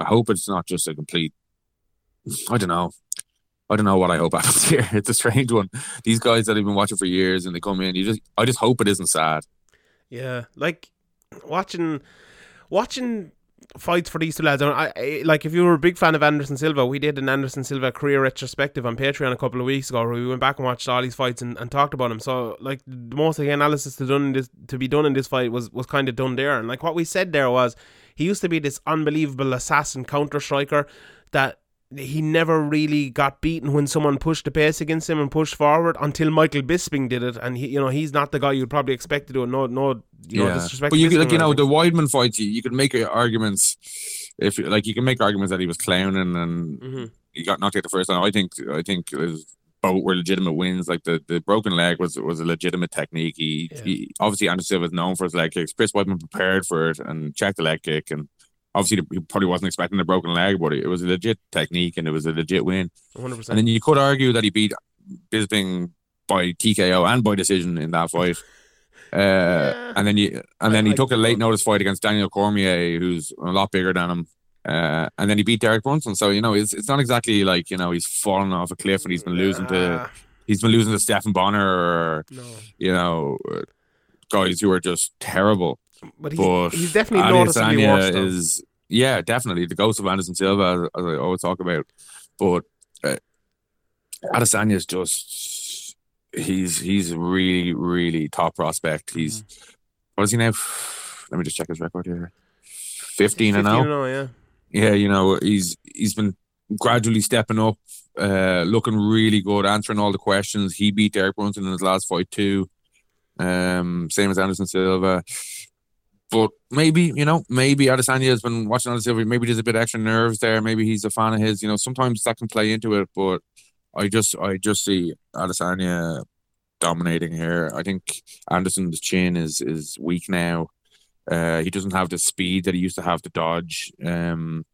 I hope it's not just a complete... I don't know what I hope happens here. It's a strange one. These guys that I've been watching for years and they come in, I just hope it isn't sad. Yeah, like watching fights for these two lads. I like, if you were a big fan of Anderson Silva, we did an Anderson Silva career retrospective on Patreon a couple of weeks ago where we went back and watched all these fights and talked about him. So like, most of the analysis to be done in this fight was kind of done there. And like what we said there was, he used to be this unbelievable assassin counter striker that he never really got beaten when someone pushed the pace against him and pushed forward until Michael Bisping did it, and he's not the guy you'd probably expect to do it. No, disrespect. But the Weidman fight, you could make arguments that he was clowning and mm-hmm. he got knocked out the first time. I think his both were legitimate wins. Like the broken leg was a legitimate technique. He obviously, Anderson Silva was known for his leg kicks. Chris Weidman prepared for it and checked the leg kick, and obviously, he probably wasn't expecting a broken leg, but it was a legit technique and it was a legit win. 100%. And then you could argue that he beat Bisping by TKO and by decision in that fight. And then he took a late notice fight against Daniel Cormier, who's a lot bigger than him. And then he beat Derek Brunson. So, it's not exactly like, he's fallen off a cliff and he's been losing to Stephen Bonner or, guys who are just terrible. But he's definitely noticeably worse. Yeah, definitely the ghost of Anderson Silva, as I always talk about. But Adesanya's just he's really, really top prospect. He's what is he now? Let me just check his record here. 15-0. Yeah, he's been gradually stepping up, looking really good, answering all the questions. He beat Derek Brunson in his last fight too. Same as Anderson Silva. But maybe Adesanya has been watching Anderson Silva. Maybe there's a bit of extra nerves there. Maybe he's a fan of his. Sometimes that can play into it. But I just see Adesanya dominating here. I think Anderson's chin is weak now. He doesn't have the speed that he used to have to dodge. I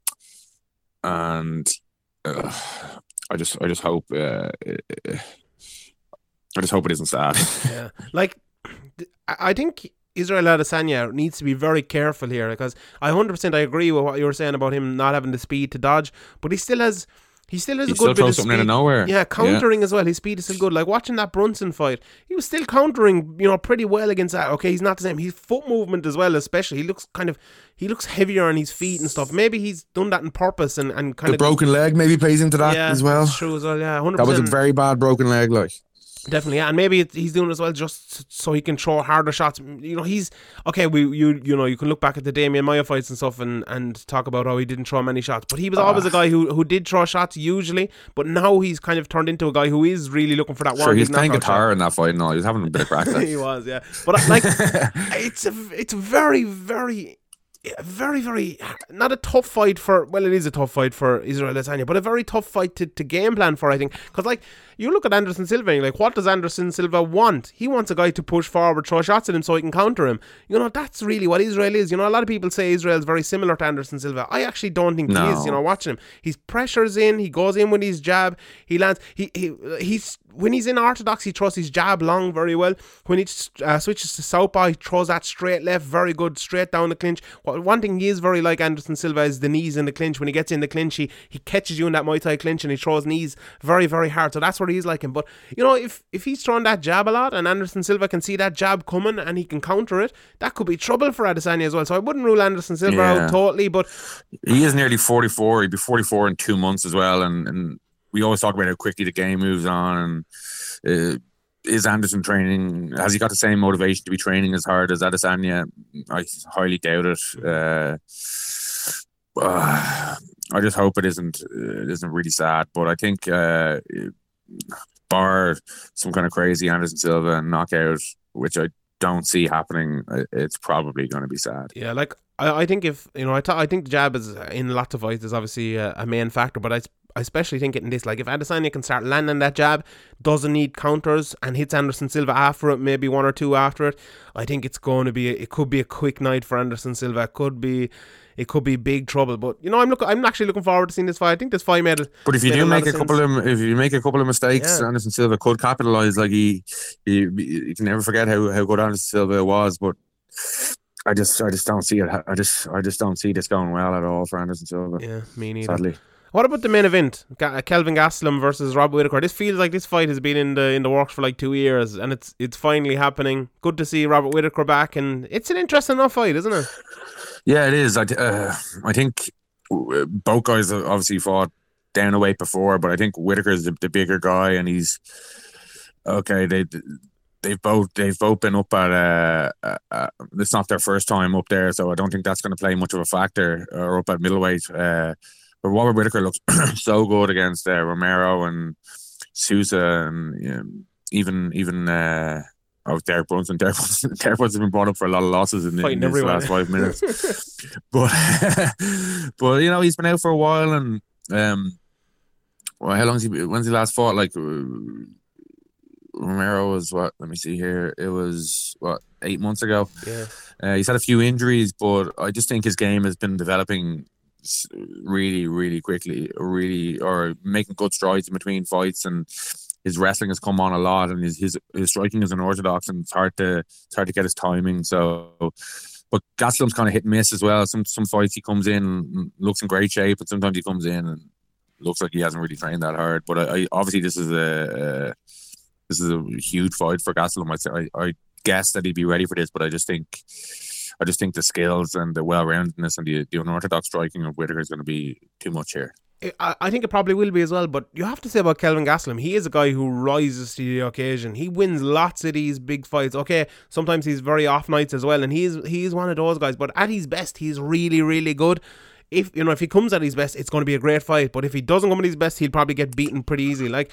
just hope. I just hope it isn't sad. Yeah, like I think Israel Adesanya needs to be very careful here, because I 100% agree with what you were saying about him not having the speed to dodge, but he still has a good bit of speed. Out of nowhere. Yeah, countering as well. His speed is still good. Like watching that Brunson fight, he was still countering, pretty well against that. Okay, he's not the same. His foot movement as well, especially. He looks heavier on his feet and stuff. Maybe he's done that on purpose and kind of... The broken leg maybe plays into that as well. That's true as well, yeah. 100%. That was a very bad broken leg, like. Definitely, yeah. And maybe he's doing it as well just so he can throw harder shots. He's okay. You can look back at the Demian Maia fights and stuff and talk about how he didn't throw many shots, but he was always a guy who did throw shots usually. But now he's kind of turned into a guy who is really looking for that one. Sure, he's playing guitar shot in that fight and all. He was having a bit of practice. He was, yeah. But like, it's very, very. Very, very, not a tough fight for, well, it is a tough fight for Israel Adesanya, but a very tough fight to game plan for, I think. Because, like, you look at Anderson Silva and you're like, what does Anderson Silva want? He wants a guy to push forward, throw shots at him so he can counter him. That's really what Israel is. A lot of people say Israel's very similar to Anderson Silva. I actually don't think he is, watching him. He pressures in, he goes in with his jab, he lands, he's when he's in orthodox, he throws his jab long very well. When he switches to southpaw, he throws that straight left, very good, straight down the clinch. One thing he is very like Anderson Silva is the knees in the clinch. When he gets in the clinch, he catches you in that Muay Thai clinch and he throws knees very, very hard. So that's what he's like him. But, if he's throwing that jab a lot and Anderson Silva can see that jab coming and he can counter it, that could be trouble for Adesanya as well. So I wouldn't rule Anderson Silva out totally, but... He is nearly 44. He'd be 44 in 2 months as well. And we always talk about how quickly the game moves on. And is Anderson training? Has he got the same motivation to be training as hard as Adesanya? I highly doubt it. I just hope it isn't really sad. But I think, bar some kind of crazy Anderson Silva knockout, which I don't see happening, it's probably going to be sad. Yeah, like I think I think the jab is in lots of fights is obviously a main factor, but I I especially think it in this, like if Adesanya can start landing that jab, doesn't need counters and hits Anderson Silva after it, maybe one or two after it, I think it's going to be, it could be a quick night for Anderson Silva. It could be big trouble. But you know, I'm actually looking forward to seeing this fight. I think this fight made. But if you do make a couple of mistakes, yeah. Anderson Silva could capitalize. Like you can never forget how good Anderson Silva was. But I just don't see it. I just don't see this going well at all for Anderson Silva. Yeah, me neither. Sadly. What about the main event? Kelvin Gastelum versus Robert Whittaker. This feels like this fight has been in the works for like 2 years, and it's finally happening. Good to see Robert Whittaker back, and it's an interesting enough fight, isn't it? Yeah, it is. I think both guys obviously fought down a weight before, but I think Whittaker is the bigger guy, and he's okay. They've both been up at it's not their first time up there, so I don't think that's going to play much of a factor. Or up at middleweight. But Robert Whittaker looks so good against Romero and Sousa, and you know, Derek Brunson. Derek Brunson has been brought up for a lot of losses in his last 5 minutes. but you know, he's been out for a while, and how long has he been? When's he last fought? Like Romero was what? Let me see here. It was what, 8 months ago. Yeah, he's had a few injuries, but I just think his game has been developing really, really quickly, or making good strides in between fights, and his wrestling has come on a lot, and his striking is unorthodox, and it's hard to get his timing. So, but Gastelum's kind of hit and miss as well. Some fights he comes in and looks in great shape, and sometimes he comes in and looks like he hasn't really trained that hard. But I obviously this is a huge fight for Gastelum. I guess that he'd be ready for this, but I just think the skills and the well-roundedness and the unorthodox striking of Whittaker is going to be too much here. I think it probably will be as well, but you have to say about Kelvin Gastelum, he is a guy who rises to the occasion. He wins lots of these big fights. Okay, sometimes he's very off nights as well, and he's one of those guys, but at his best, he's really, really good. If he comes at his best, it's going to be a great fight, but if he doesn't come at his best, he'll probably get beaten pretty easily. Like,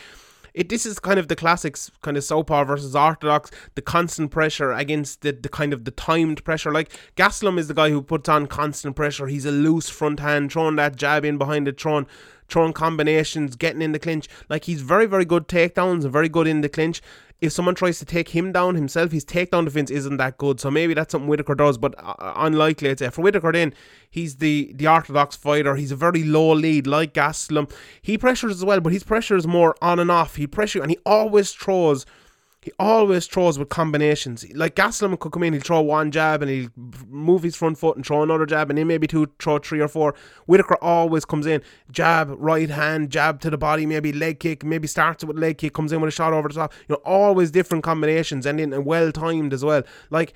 this is kind of the classics, kind of soupaw versus orthodox, the constant pressure against the kind of the timed pressure. Like Gastelum is the guy who puts on constant pressure. He's a loose front hand, throwing that jab in behind the throwing combinations, getting in the clinch. Like he's very, very good takedowns and very good in the clinch. If someone tries to take him down himself, his takedown defense isn't that good. So maybe that's something Whittaker does, but unlikely, I'd say. For Whittaker then, he's the orthodox fighter. He's a very low lead, like Gastelum. He pressures as well, but his pressure is more on and off. He pressures, and he always throws with combinations. Like Gastelum could come in, he'll throw one jab and he'll move his front foot and throw another jab and then maybe two, throw three or four. Whittaker always comes in, jab, right hand, jab to the body, maybe leg kick, maybe starts with leg kick, comes in with a shot over the top. You know, always different combinations and then well timed as well. Like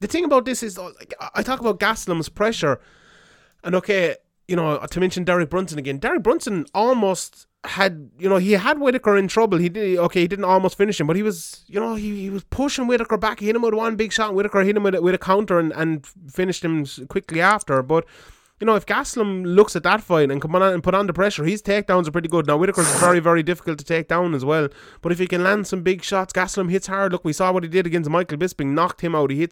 the thing about this is, like, I talk about Gastelum's pressure, and okay, you know, to mention Derek Brunson again. Derek Brunson almost had, you know, he had Whittaker in trouble. He didn't almost finish him, but he was, you know, he was pushing Whittaker back. He hit him with one big shot, and Whittaker hit him with a counter and finished him quickly after. But, you know, if Gastelum looks at that fight and come on and put on the pressure, his takedowns are pretty good. Now, Whittaker's very, very difficult to take down as well. But if he can land some big shots, Gastelum hits hard. Look, we saw what he did against Michael Bisping, knocked him out. He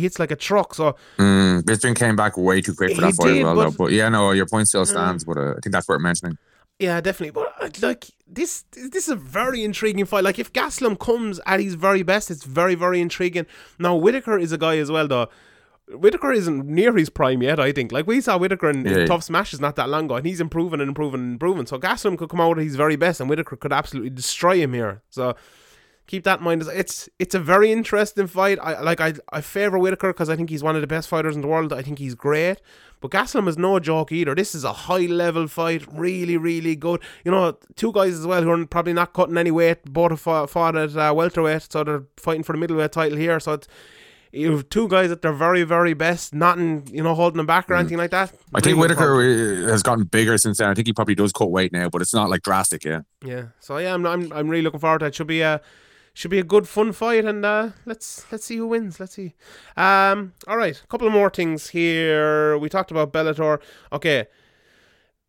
hits like a truck. So Bisping came back way too quick for that fight as well, though. But yeah, no, your point still stands. But I think that's worth mentioning. Yeah, definitely. But like this is a very intriguing fight. Like if Gastelum comes at his very best, it's very, very intriguing. Now Whittaker is a guy as well, though. Whittaker isn't near his prime yet, I think. Like we saw Whittaker in tough smashes not that long ago, and he's improving and improving and improving. So Gastelum could come out at his very best, and Whittaker could absolutely destroy him here. So keep that in mind. It's a very interesting fight. I favor Whittaker because I think he's one of the best fighters in the world. I think he's great. But Gastelum is no joke either. This is a high-level fight. Really, really good. You know, two guys as well who are probably not cutting any weight. Both have fought at welterweight, so they're fighting for the middleweight title here. So it's, you have two guys at their very, very best, not in, you know, holding them back or anything like that. I think Whittaker has gotten bigger since then. I think he probably does cut weight now, but it's not like drastic, yeah. Yeah. So yeah, I'm really looking forward to it. Should be a good, fun fight, and let's see who wins. Let's see. All right, a couple of more things here. We talked about Bellator. Okay,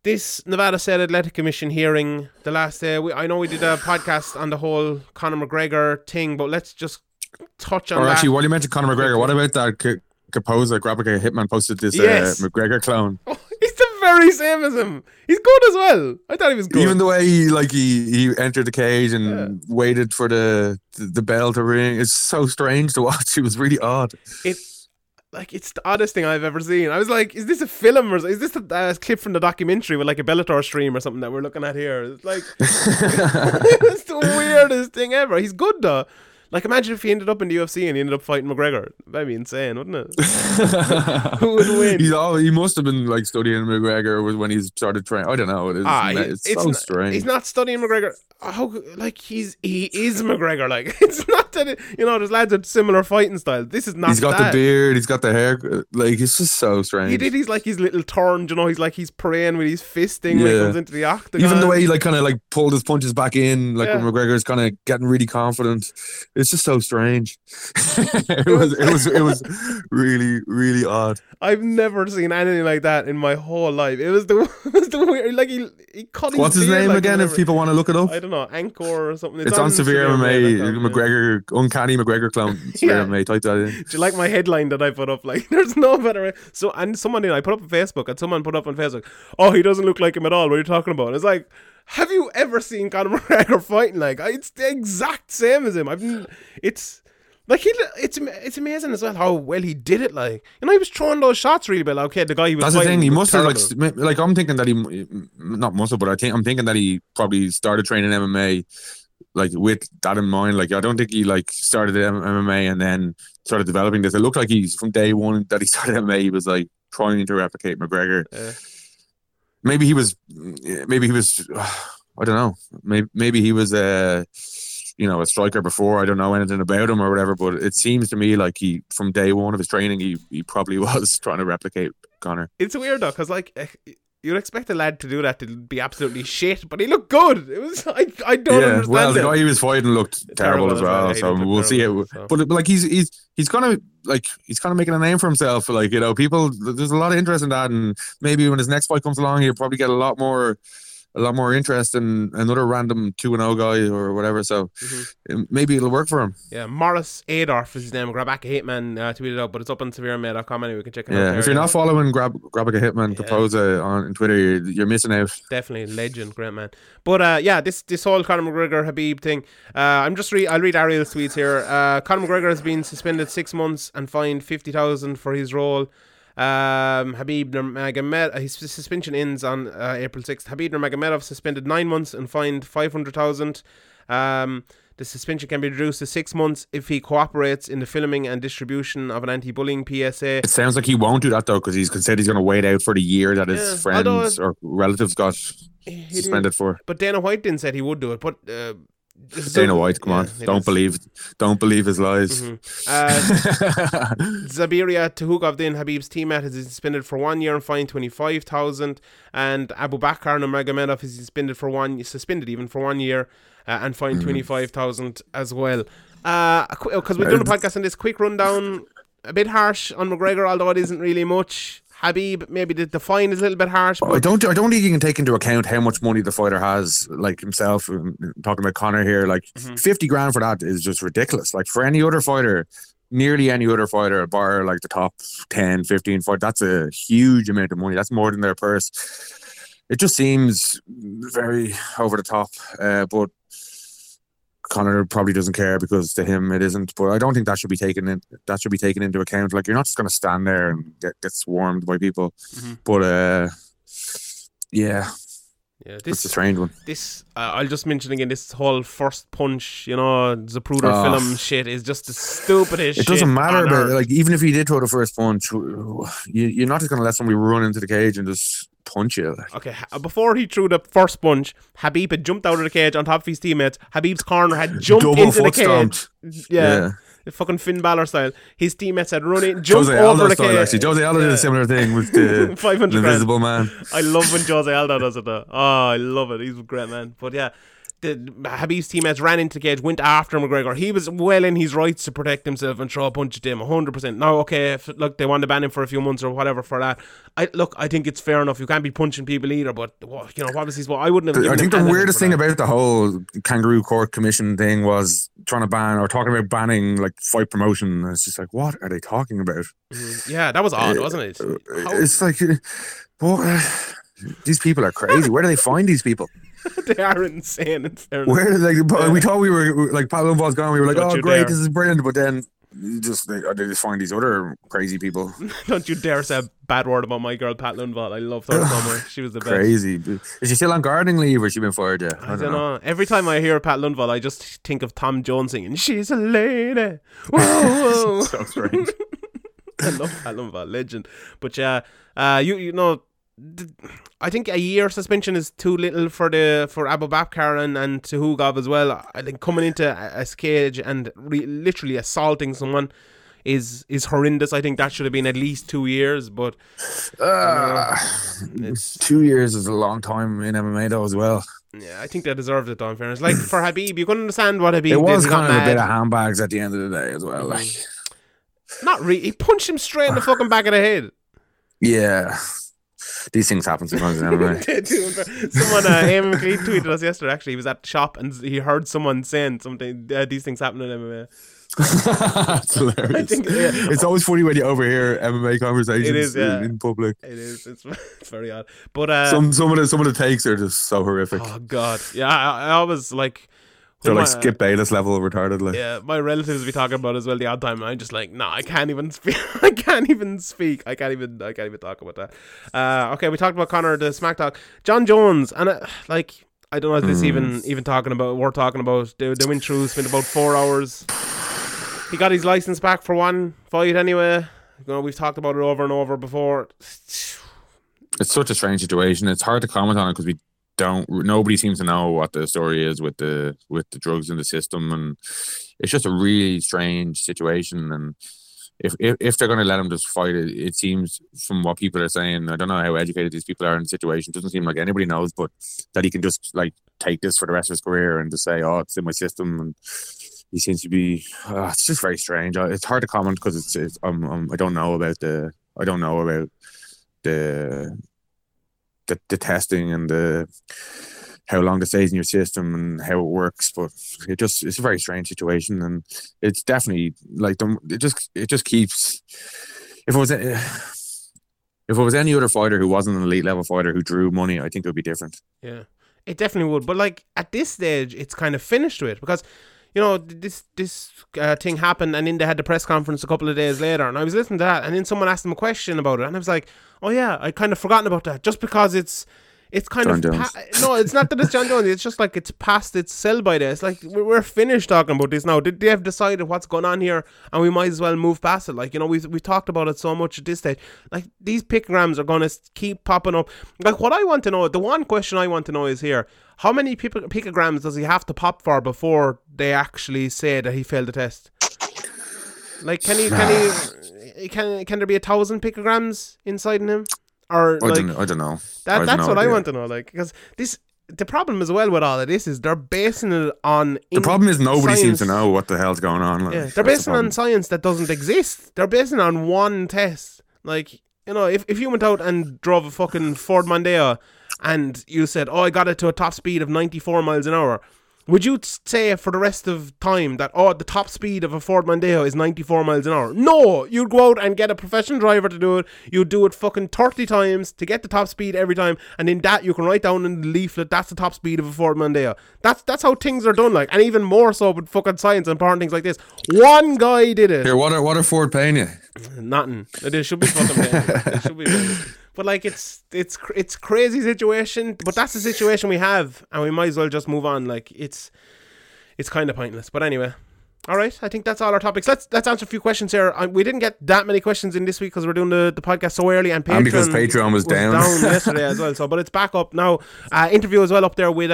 this Nevada State Athletic Commission hearing the last day. I know we did a podcast on the whole Conor McGregor thing, but let's just touch on that. Or actually, while you mentioned Conor McGregor, what about that Kapoza Grabovic Hitman posted this McGregor clone? very same as him. He's good as well. I thought he was good. Even the way he entered the cage and waited for the bell to ring. It's so strange to watch. It was really odd. It's the oddest thing I've ever seen. I was like, is this a film or is this a clip from the documentary with like a Bellator stream or something that we're looking at here? It's like, it's the weirdest thing ever. He's good though. Like, imagine if he ended up in the UFC and he ended up fighting McGregor. That'd be insane, wouldn't it? Who would win? He must have been like studying McGregor when he started training. I don't know. It's so strange. He's not studying McGregor. He is McGregor. Like, it's not that there's lads with similar fighting styles. This is not. He's got the beard. He's got the hair. Like, it's just so strange. He did. He's like his little turn. He's like he's praying with his fisting when he comes into the octagon. Even the way he kind of pulled his punches back in, when McGregor's kind of getting really confident. It's just so strange. It was really, really odd. I've never seen anything like that in my whole life. It was the weird. He cut his. What's his name again? If people want to look it up, I don't know. Anchor or something. It's on Severe MMA. McGregor, uncanny McGregor clone. Severe MMA. Type that in. Do you like my headline that I put up? There's no better way. So, and somebody I put up on Facebook, and someone put up on Facebook, "Oh, he doesn't look like him at all. What are you talking about?" It's like, have you ever seen Conor McGregor fighting? It's the exact same as him. It's amazing as well how well he did it. He was throwing those shots really well. Okay, the guy he was. That's the thing. He must have I'm thinking that he not must have, but I'm thinking that he probably started training MMA with that in mind. I don't think he started MMA and then started developing this. It looked like he's from day one that he started MMA. He was trying to replicate McGregor. Maybe he was. I don't know. Maybe he was a striker before. I don't know anything about him or whatever. But it seems to me he from day one of his training, he probably was trying to replicate Conor. It's weird though, because you'd expect a lad to do that to be absolutely shit, but he looked good. It was I don't understand. Well, the guy he was fighting looked terrible as well. So we'll see it. So. But he's gonna. He's kind of making a name for himself. People, there's a lot of interest in that, and maybe when his next fight comes along, he'll probably get a lot more interest in another random 2-0 guy or whatever. So maybe it'll work for him. Yeah, Morris Adorf is his name. Grabaka Hitman tweeted out, but it's up on severema.com anyway. We can check it out. Yeah, if you're not following Grabaka Hitman Kapoza on Twitter, you're missing out. Definitely legend, great man. But this whole Conor McGregor Khabib thing. I'll read Ariel's tweets here. Conor McGregor has been suspended 6 months and fined $50,000 for his role. Khabib Nurmagomedov, his suspension ends on April 6th. Khabib Nurmagomedov suspended 9 months and fined $500,000. The suspension can be reduced to 6 months if he cooperates in the filming and distribution of an anti-bullying PSA. It sounds like he won't do that, though, because he's said he's going to wait out for the year that his friends or relatives got suspended for. But Dana White didn't say he would do it, but... Dana White, come on! Don't believe his lies. Zabiria Tuhugov, then Habib's teammate, has been suspended for 1 year and fined $25,000. And Abu Bakr Nurmagomedov is suspended for 1 year and fined $25,000 as well. Because we're doing a podcast on this, quick rundown. A bit harsh on McGregor, although it isn't really much. Khabib, maybe the fine is a little bit harsh. But I don't think you can take into account how much money the fighter has, himself. I'm talking about Conor here, $50,000 for that is just ridiculous. For any other fighter, nearly any other fighter, bar the top 10, 15 fight, that's a huge amount of money. That's more than their purse. It just seems very over the top, but Conor probably doesn't care because to him it isn't. But I don't think that should be taken in. That should be taken into account. You're not just going to stand there and get swarmed by people. Mm-hmm. But this is a strange one. This I'll just mention again. This whole first punch, Zapruder film shit is just the stupidest. It doesn't matter, but even if he did throw the first punch, you're not just going to let somebody run into the cage and just punch you. Okay, before he threw the first punch, Khabib had jumped out of the cage on top of his teammates. Khabib's corner had jumped into the cage. Yeah. Fucking Finn Balor style. His teammates had run in, jumped Jose Aldo over the cage. Actually, Jose Aldo did a similar thing with the Invisible Man. I love when Jose Aldo does it though. Oh, I love it. He's a great man. But yeah, Khabib's teammates ran into the cage, went after McGregor. He was well in his rights to protect himself and throw a punch at him, 100%. Now, okay, they want to ban him for a few months or whatever for that. I think it's fair enough. You can't be punching people either, but I wouldn't have. I think the weirdest thing about the whole Kangaroo Court Commission thing was trying to ban or talking about banning fight promotion. It's just what are they talking about? Mm-hmm. Yeah, that was odd, wasn't it? It's Boy, these people are crazy. Where do they find these people? They are insane. Where, like, we thought we were like Pablo Vazgon, we were like, oh great, this is brilliant, but then they just find these other crazy people. Don't you dare say a bad word about my girl Pat Lundvall. I love her so much. She was the best. Crazy. Is she still on gardening leave or has she been fired yet? I don't know. Every time I hear Pat Lundvall, I just think of Tom Jones singing, she's a lady. Whoa. So strange. I love Pat Lundvall, legend. But yeah, you know, I think a year suspension is too little for Abubakar and Tuhugov as well. I think coming into a cage and literally assaulting someone is horrendous. I think that should have been at least 2 years, but 2 years is a long time in MMA though as well. Yeah, I think they deserved it though, in fairness. Like for Khabib, you couldn't understand what Khabib did. It was kind of a bit of handbags at the end of the day as well. Like, not really. He punched him straight in the fucking back of the head. Yeah. These things happen sometimes. Someone, Eamon McLeod tweeted us yesterday. Actually, he was at the shop and he heard someone saying something. These things happen in MMA. That's hilarious. I think, yeah. It's always funny when you overhear MMA conversations in public. It is. It's very odd. But some of the takes are just so horrific. Oh god. Yeah, I always like. They're like Skip Bayless level retardedly. Yeah, my relatives be talking about it as well the odd time. I'm just like, no, I can't even speak. I can't even talk about that. Okay, we talked about Conor, the smack talk. John Jones, and I don't know if this even talking about. We're talking about the win through. Spent about 4 hours. He got his license back for one fight anyway. You know, we've talked about it over and over before. It's such a strange situation. It's hard to comment on it because nobody seems to know what the story is with the drugs in the system, and it's just a really strange situation. And if they're going to let him just fight, it seems from what people are saying, I don't know how educated these people are in the situation, it doesn't seem like anybody knows, but that he can just like take this for the rest of his career and just say, oh, it's in my system. And he seems to be it's just very strange. It's hard to comment because it's I don't know about the testing and the how long it stays in your system and how it works, but it's a very strange situation, and it's definitely like it just keeps. If it was any other fighter who wasn't an elite level fighter who drew money, I think it would be different. Yeah, it definitely would. But like at this stage, it's kind of finished with because. You know, this thing happened, and then they had the press conference a couple of days later, and I was listening to that, and then someone asked them a question about it, and I was like, oh yeah, I kind of forgotten about that, just because it's kind John of... no, it's not that it's John Jones, it's just like it's past its sell-by day. It's like, we're finished talking about this now. They have decided what's going on here, and we might as well move past it. Like, you know, we've talked about it so much at this stage. Like, these picograms are going to keep popping up. Like, what I want to know, the one question I want to know is here, how many picograms does he have to pop for before they actually say that he failed the test? Like, can there be 1,000 picograms inside in him? Or like, I don't know. That's what I want to know. Like, because the problem as well with all of this is they're basing it on. The problem is nobody seems to know what the hell's going on. Like, yeah, they're basing it on science that doesn't exist. They're basing it on one test. Like, you know, if you went out and drove a fucking Ford Mondeo. And you said, oh, I got it to a top speed of 94 miles an hour. Would you say for the rest of time that, oh, the top speed of a Ford Mondeo is 94 miles an hour? No! You'd go out and get a professional driver to do it. You'd do it fucking 30 times to get the top speed every time. And in that, you can write down in the leaflet, that's the top speed of a Ford Mondeo. That's how things are done, like. And even more so with fucking science and important things like this. One guy did it. Here, what are Ford paying you? Nothing. They should be fucking paying you. They should be paying you. But like it's crazy situation, but that's the situation we have, and we might as well just move on. Like it's kind of pointless. But anyway, all right, I think that's all our topics. Let's answer a few questions here. We didn't get that many questions in this week because we're doing the podcast so early, and because Patreon was down yesterday as well. So, but it's back up now. Interview as well up there with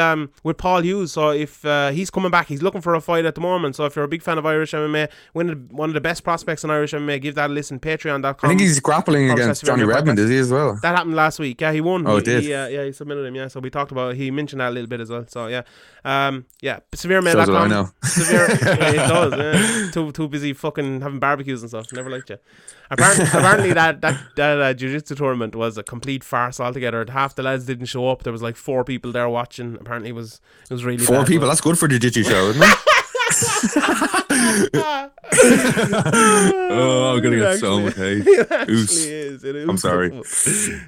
Paul Hughes. So if he's coming back, he's looking for a fight at the moment. So if you're a big fan of Irish MMA, one of the best prospects in Irish MMA, give that a listen. Patreon.com. I think he's grappling against Johnny Redmond, is he as well? That happened last week. Yeah, he won. Oh, it did. He submitted him. Yeah, so we talked about. He mentioned that a little bit as well. So yeah, SevereMail.com. So I know. It does. Yeah. Too busy fucking having barbecues and stuff. Never liked you. Apparently that jiu-jitsu tournament was a complete farce altogether. Half the lads didn't show up. There was like 4 people there watching. Apparently it was really 4 bad, people. That's good for the jiu-jitsu show, isn't it? Oh, I'm going to get so much hate. I'm sorry.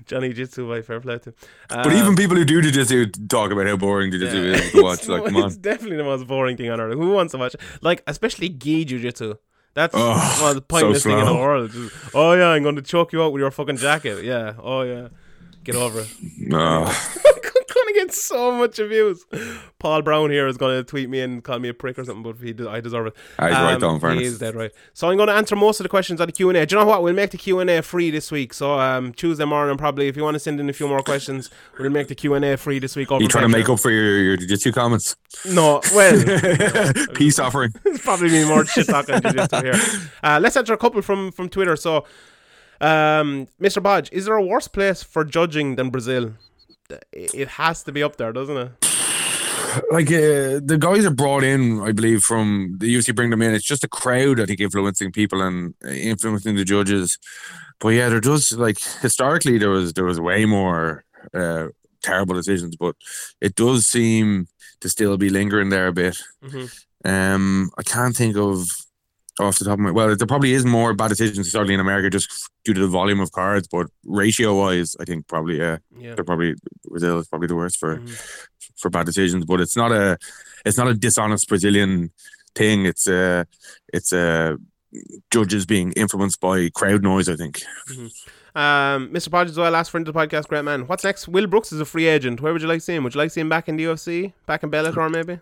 Johnny Jitsu, by fair play to him. But even people who do jiu-jitsu talk about how boring jiu-jitsu is to watch. Like, come on. It's definitely the most boring thing on earth. Who wants to watch it? Like, especially gi jiu-jitsu. That's the pointless thing in the world. Just, oh, yeah, I'm going to choke you out with your fucking jacket. Yeah, oh, yeah. Get over it. No. Gonna get so much abuse. Paul Brown here is gonna tweet me and call me a prick or something, but I deserve it. He's right though, in fairness. He is dead right. So I'm gonna answer most of the questions on the Q&A. Do you know what? We'll make the Q&A free this week. So Tuesday morning probably, if you want to send in a few more questions, we'll make the Q&A free this week. Over you trying to make up for your jiu-jitsu comments? No, well, peace offering. It's probably been more shit talk on jiu-jitsu here. Let's answer a couple from Twitter. So, Mr. Bodge, is there a worse place for judging than Brazil? It has to be up there, doesn't it? Like, the guys are brought in, I believe, from the UFC bring them in. It's just the crowd, I think, influencing people and influencing the judges. But yeah, there does, like, historically there was way more terrible decisions, but it does seem to still be lingering there a bit. Mm-hmm. I can't think of off the top of my... Well, there probably is more bad decisions certainly in America just due to the volume of cards, but ratio-wise, I think probably, yeah. They're probably... Brazil is probably the worst for bad decisions, but it's not a dishonest Brazilian thing. It's judges being influenced by crowd noise, I think. Mm-hmm. Mr. Podge as well, last friend of the podcast, great man. What's next? Will Brooks is a free agent. Where would you like to see him? Would you like to see him back in the UFC? Back in Bellator, maybe?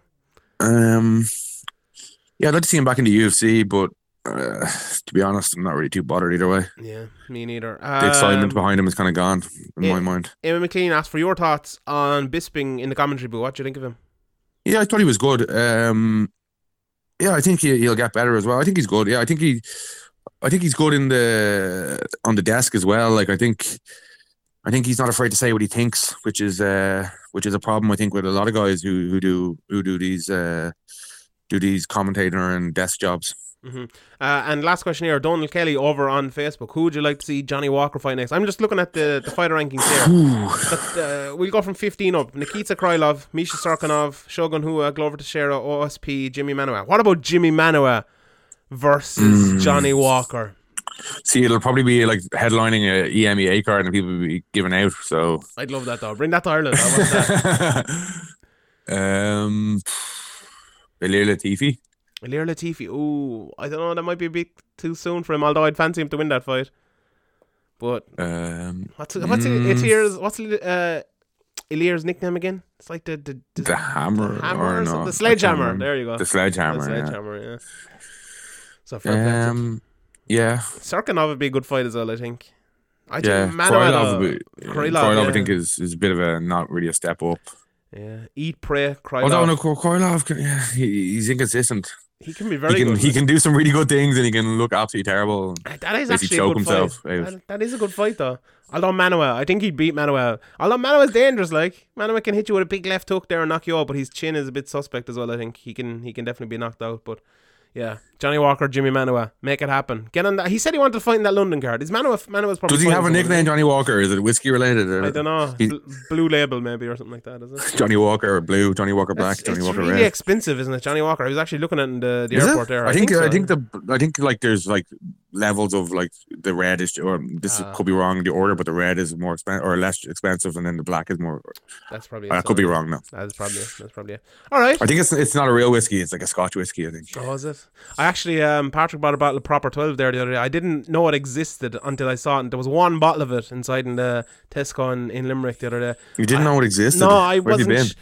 Yeah, I'd like to see him back in the UFC, but to be honest, I'm not really too bothered either way. Yeah, me neither. The excitement behind him is kind of gone, in my mind. Eamon McLean asked for your thoughts on Bisping in the commentary booth. What do you think of him? Yeah, I thought he was good. Yeah, I think he'll get better as well. I think he's good. Yeah, I think he's good on the desk as well. Like, I think he's not afraid to say what he thinks, which is a problem, I think, with a lot of guys who do these... do these commentator and desk jobs. Mm-hmm. And last question here, Donald Kelly over on Facebook. Who would you like to see Johnny Walker fight next? I'm just looking at the fighter rankings there. We'll go from 15 up. Nikita Krylov, Misha Sorkinov, Shogun Hua, Glover Teixeira, OSP, Jimmy Manuwa. What about Jimmy Manuwa versus Johnny Walker? See, it'll probably be like headlining a EMEA card and people will be giving out. So I'd love that though. Bring that to Ireland. I want that. Ilir Latifi. Ooh, I don't know. That might be a bit too soon for him. Although I'd fancy him to win that fight. But what's Ilir's nickname again? It's like the hammer, or no, the sledgehammer. There you go. The sledgehammer. Yeah. So yeah. Sorkinov would be a good fight as well, I think. Krylov, I think, is a bit of a not really a step up. Yeah, eat, pray, cry. Although no, Krylov, he's inconsistent. He can be very good. He can do some really good things, and he can look absolutely terrible. That is actually a good fight. That is a good fight, though. Although Manuel, I think he'd beat Manuel. Although Manuel's dangerous, like Manuel can hit you with a big left hook there and knock you out, but his chin is a bit suspect as well. I think he can definitely be knocked out, but. Yeah, Johnny Walker, Jimmy Manuwa, make it happen. Get on that. He said he wanted to fight in that London card. Is Manuwa's probably. Does he have a nickname, Johnny Walker? Is it whiskey related? Or I don't know. Blue Label maybe or something like that. Is it Johnny Walker Blue? Johnny Walker Black? Johnny Walker Red? It's really expensive, isn't it? Johnny Walker. I was actually looking at in the airport there. I think like there's like levels of like the red is, or this could be wrong the order, but the red is more expensive or less expensive, and then the black is more. That's probably. I could be wrong now. That's probably. All right. I think it's not a real whiskey. It's like a Scotch whiskey. I think. Oh, is it? I actually, Patrick bought a bottle of Proper 12 there the other day. I didn't know it existed until I saw it. And there was one bottle of it inside in the Tesco in Limerick the other day. You didn't know it existed? No, I wasn't. Where have you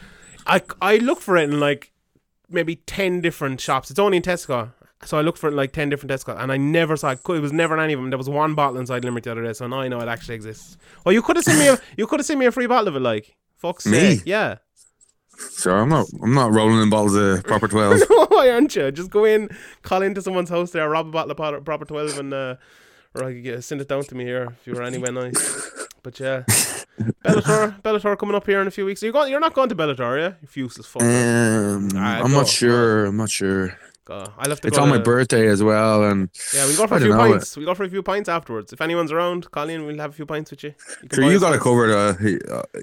been? I looked for it in like maybe 10 different shops. It's only in Tesco. So I looked for it in like 10 different Tesco and I never saw it. It was never in any of them. There was one bottle inside Limerick the other day. So now I know it actually exists. Well, you could have sent me a free bottle of it, like. Fuck's sake. Yeah. So I'm not rolling in bottles of Proper 12. No, why aren't you? Just go in, call into someone's house there, rob a bottle of Proper 12 and send it down to me here if you were anywhere nice. But yeah. Bellator coming up here in a few weeks. You're not going to Bellator, yeah? You're useless fuck. I'm not sure. It's on my birthday as well, and yeah, we go for a few pints. We go for a few pints afterwards. If anyone's around, Colleen, we'll have a few pints with you. You got it covered.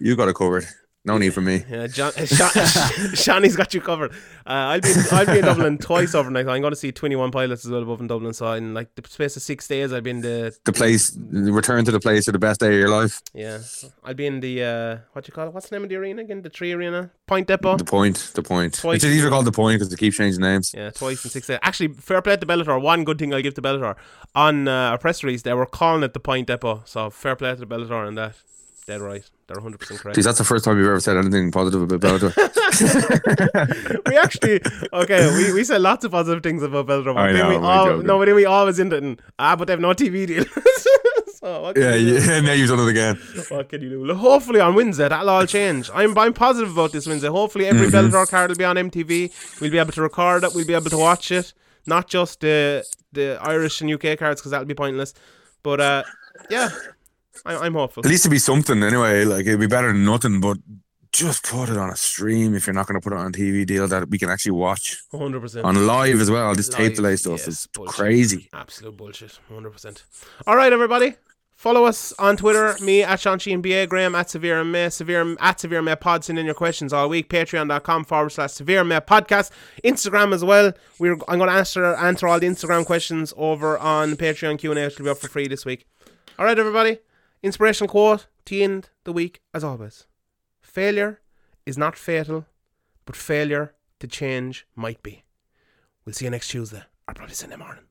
You got it covered. No need for me. Yeah, Shawnee's got you covered. I'll be in Dublin twice overnight. I'm going to see 21 pilots as well above in Dublin. So in like the space of 6 days, I'll be in the place. Return to the place or the best day of your life. Yeah, I'll be in the what's the name of the arena again? The Tree Arena, Point Depot. The Point. Twice. It's either called the Point because they keep changing names. Yeah, twice in 6 days. Actually, fair play to Bellator. One good thing I give to Bellator on a press release, they were calling it the Point Depot. So fair play to Bellator on that. Dead right. They're 100% correct. Jeez, that's the first time you've ever said anything positive about Bellator. We said lots of positive things about Bellator. But then we always ended in, but they have no TV deal. Now you've done it again. What can you do? Look, hopefully on Wednesday, that'll all change. I'm positive about this Wednesday. Hopefully every Bellator card will be on MTV. We'll be able to record it. We'll be able to watch it. Not just the Irish and UK cards, because that'll be pointless. But, I'm hopeful. At least it'd be something anyway. Like, it'd be better than nothing, but just put it on a stream if you're not going to put it on TV deal that we can actually watch. 100%. On live as well. This tape delay stuff is bullshit. Crazy. Absolute bullshit. 100%. All right, everybody. Follow us on Twitter. Me at Sean Sheehan BA, Graham at Severe and May, at Severe May Pod. Send in your questions all week. Patreon.com/Severe May Podcast. Instagram as well. I'm going to answer all the Instagram questions over on Patreon Q&A, which will be up for free this week. All right, everybody. Inspirational quote to end the week as always. Failure is not fatal, but failure to change might be. We'll see you next Tuesday or probably Sunday morning.